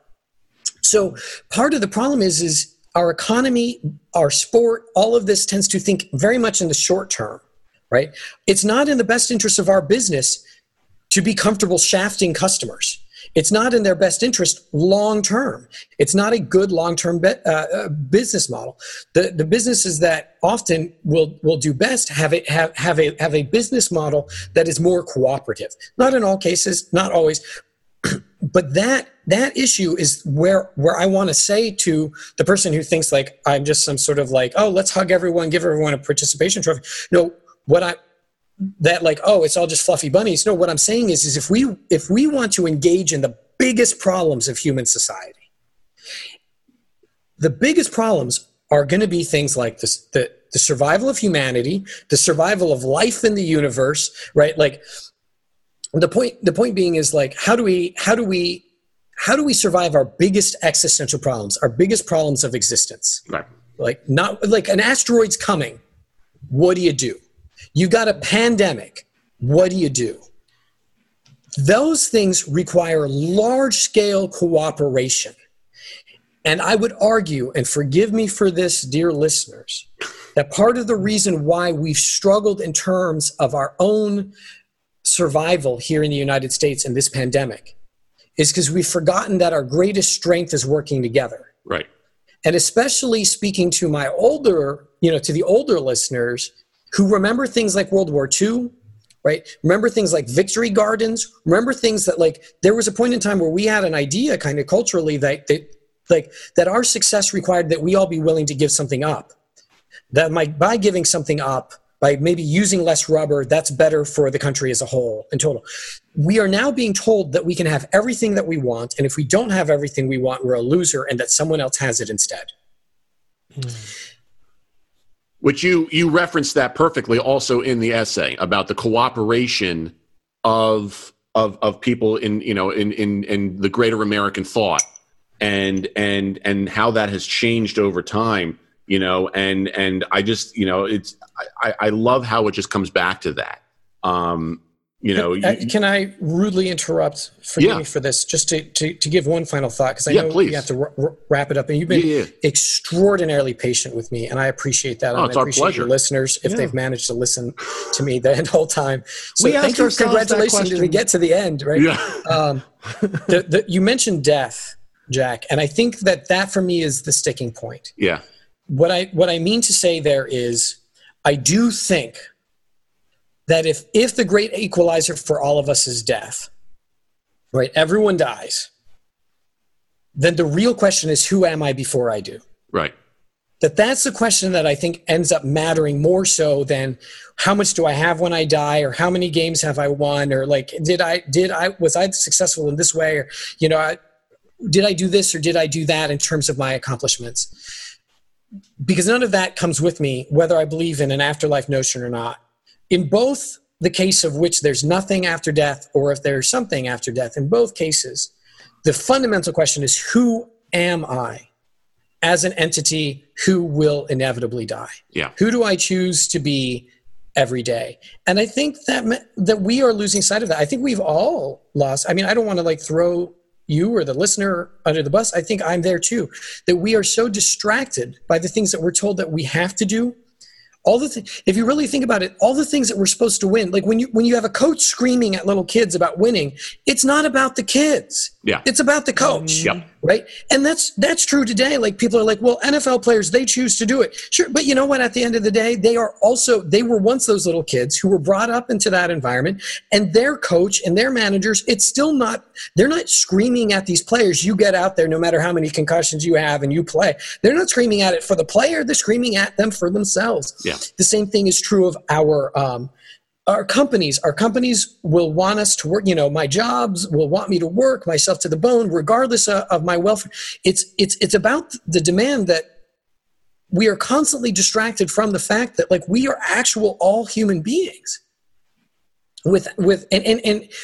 So part of the problem is our economy, our sport, all of this tends to think very much in the short term, right? It's not in the best interest of our business to be comfortable shafting customers. It's not in their best interest long-term. It's not a good long-term business model. The businesses that often will do best have a business model that is more cooperative. Not in all cases, not always. But that issue is where I want to say to the person who thinks like I'm just some sort of like, oh, let's hug everyone, give everyone a participation trophy. No, it's all just fluffy bunnies. No, what I'm saying is if we want to engage in the biggest problems of human society, the biggest problems are going to be things like this, the survival of humanity, the survival of life in the universe, right? Like the point being is like, how do we survive our biggest existential problems, our biggest problems of existence? Right. Like not like an asteroid's coming. What do you do? You got a pandemic. What do you do? Those things require large-scale cooperation. And I would argue, and forgive me for this, dear listeners, that part of the reason why we've struggled in terms of our own survival here in the United States in this pandemic is because we've forgotten that our greatest strength is working together. Right. And especially speaking to my older, to the older listeners, who remember things like World War II, right? Remember things like victory gardens, remember things that like, there was a point in time where we had an idea kind of culturally that our success required that we all be willing to give something up. That by giving something up, by maybe using less rubber, that's better for the country as a whole in total. We are now being told that we can have everything that we want, and if we don't have everything we want, we're a loser and that someone else has it instead. Which you referenced that perfectly also in the essay about the cooperation of people in the greater American thought and how that has changed over time, and I just, it's, I love how it just comes back to that. Can I rudely interrupt me for this just to give one final thought? Because I know please. You have to wrap it up. And you've been extraordinarily patient with me, and I appreciate that. Oh, and it's I appreciate our pleasure. Your listeners if they've managed to listen to me the whole time. So thank you. Congratulations to get to the end, right? Yeah. You mentioned death, Jack, and I think that for me is the sticking point. Yeah. What I mean to say there is I do think – that if the great equalizer for all of us is death, right, everyone dies, then the real question is, who am I before I do? Right. that's the question that I think ends up mattering more so than how much do I have when I die, or how many games have I won, or like, was I successful in this way? Or, you know, did I do this or did I do that in terms of my accomplishments? Because none of that comes with me, whether I believe in an afterlife notion or not. In both the case of which there's nothing after death, or if there's something after death, in both cases, the fundamental question is, who am I as an entity who will inevitably die? Yeah. Who do I choose to be every day? And I think that we are losing sight of that. I think we've all lost. I mean, I don't want to like throw you or the listener under the bus. I think I'm there too, that we are so distracted by the things that we're told that we have to do. If you really think about it, all the things that we're supposed to win, like when you have a coach screaming at little kids about winning, it's not about the kids. Yeah. It's about the coach. Yeah. Right. And that's true today. Like, people are like, well, NFL players, they choose to do it. Sure. But you know what? At the end of the day, they were once those little kids who were brought up into that environment, and their coach and their managers, they're not screaming at these players, you get out there no matter how many concussions you have and you play. They're not screaming at it for the player. They're screaming at them for themselves. Yeah. The same thing is true of our companies. Our companies will want us to work. You know, my jobs will want me to work myself to the bone, regardless of my welfare. It's about the demand that we are constantly distracted from the fact that, like, we are actual all human beings and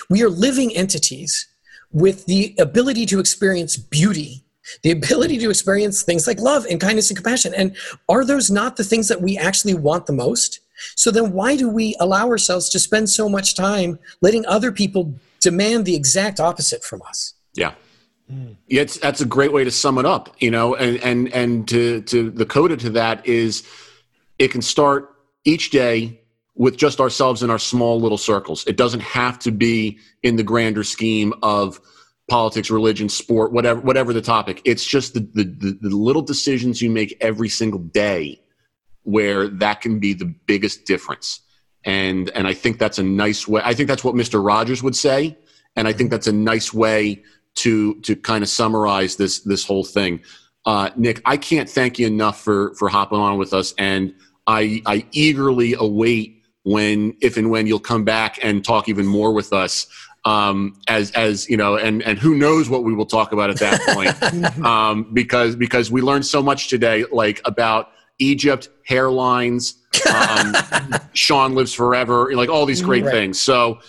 we are living entities with the ability to experience beauty, the ability to experience things like love and kindness and compassion. And are those not the things that we actually want the most? So then why do we allow ourselves to spend so much time letting other people demand the exact opposite from us? Yeah. Yeah, that's a great way to sum it up, you know, and to the coda to that is, it can start each day with just ourselves in our small little circles. It doesn't have to be in the grander scheme of politics, religion, sport, whatever the topic. It's just the little decisions you make every single day, where that can be the biggest difference. And I think that's a nice way. I think that's what Mr. Rogers would say. And I think that's a nice way to kind of summarize this whole thing. Nick, I can't thank you enough for hopping on with us. And I eagerly await if and when you'll come back and talk even more with us. As you know, and who knows what we will talk about at that point. Because we learned so much today, like about Egypt, hairlines, Sean Lives Forever, like all these great things. So,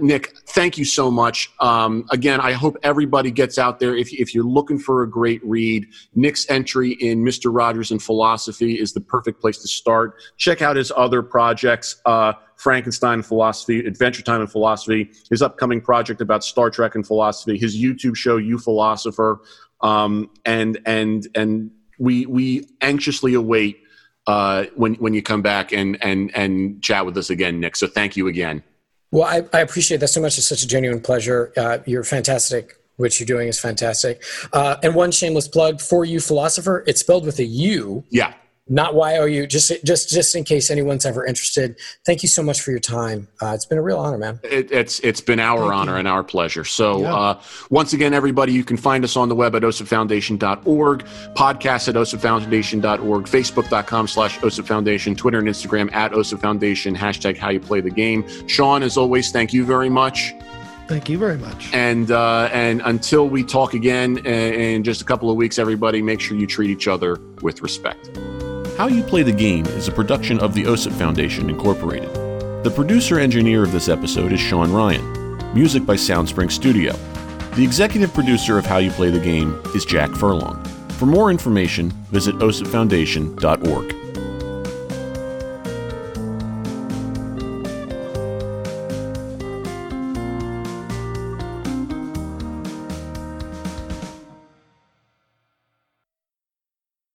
Nick, thank you so much. Again, I hope everybody gets out there. If you're looking for a great read, Nick's entry in Mr. Rogers and Philosophy is the perfect place to start. Check out his other projects, Frankenstein in Philosophy, Adventure Time and Philosophy, his upcoming project about Star Trek and Philosophy, his YouTube show, You Philosopher, and we anxiously await when you come back and chat with us again, Nick. So thank you again. Well, I appreciate that so much. It's such a genuine pleasure. You're fantastic. What you're doing is fantastic. And one shameless plug for You Philosopher. It's spelled with a U. Yeah. Not Y-O-U, just in case anyone's ever interested. Thank you so much for your time. It's been a real honor, man. It's been our honor and our pleasure. So yeah. Once again, everybody, you can find us on the web at osipfoundation.org, podcast at osipfoundation.org, facebook.com/osipfoundation, Twitter and Instagram at osipfoundation, #HowYouPlayTheGame. Sean, as always, thank you very much. Thank you very much. And until we talk again in just a couple of weeks, everybody, make sure you treat each other with respect. How You Play the Game is a production of the OSIP Foundation, Incorporated. The producer-engineer of this episode is Sean Ryan. Music by Soundspring Studio. The executive producer of How You Play the Game is Jack Furlong. For more information, visit osipfoundation.org.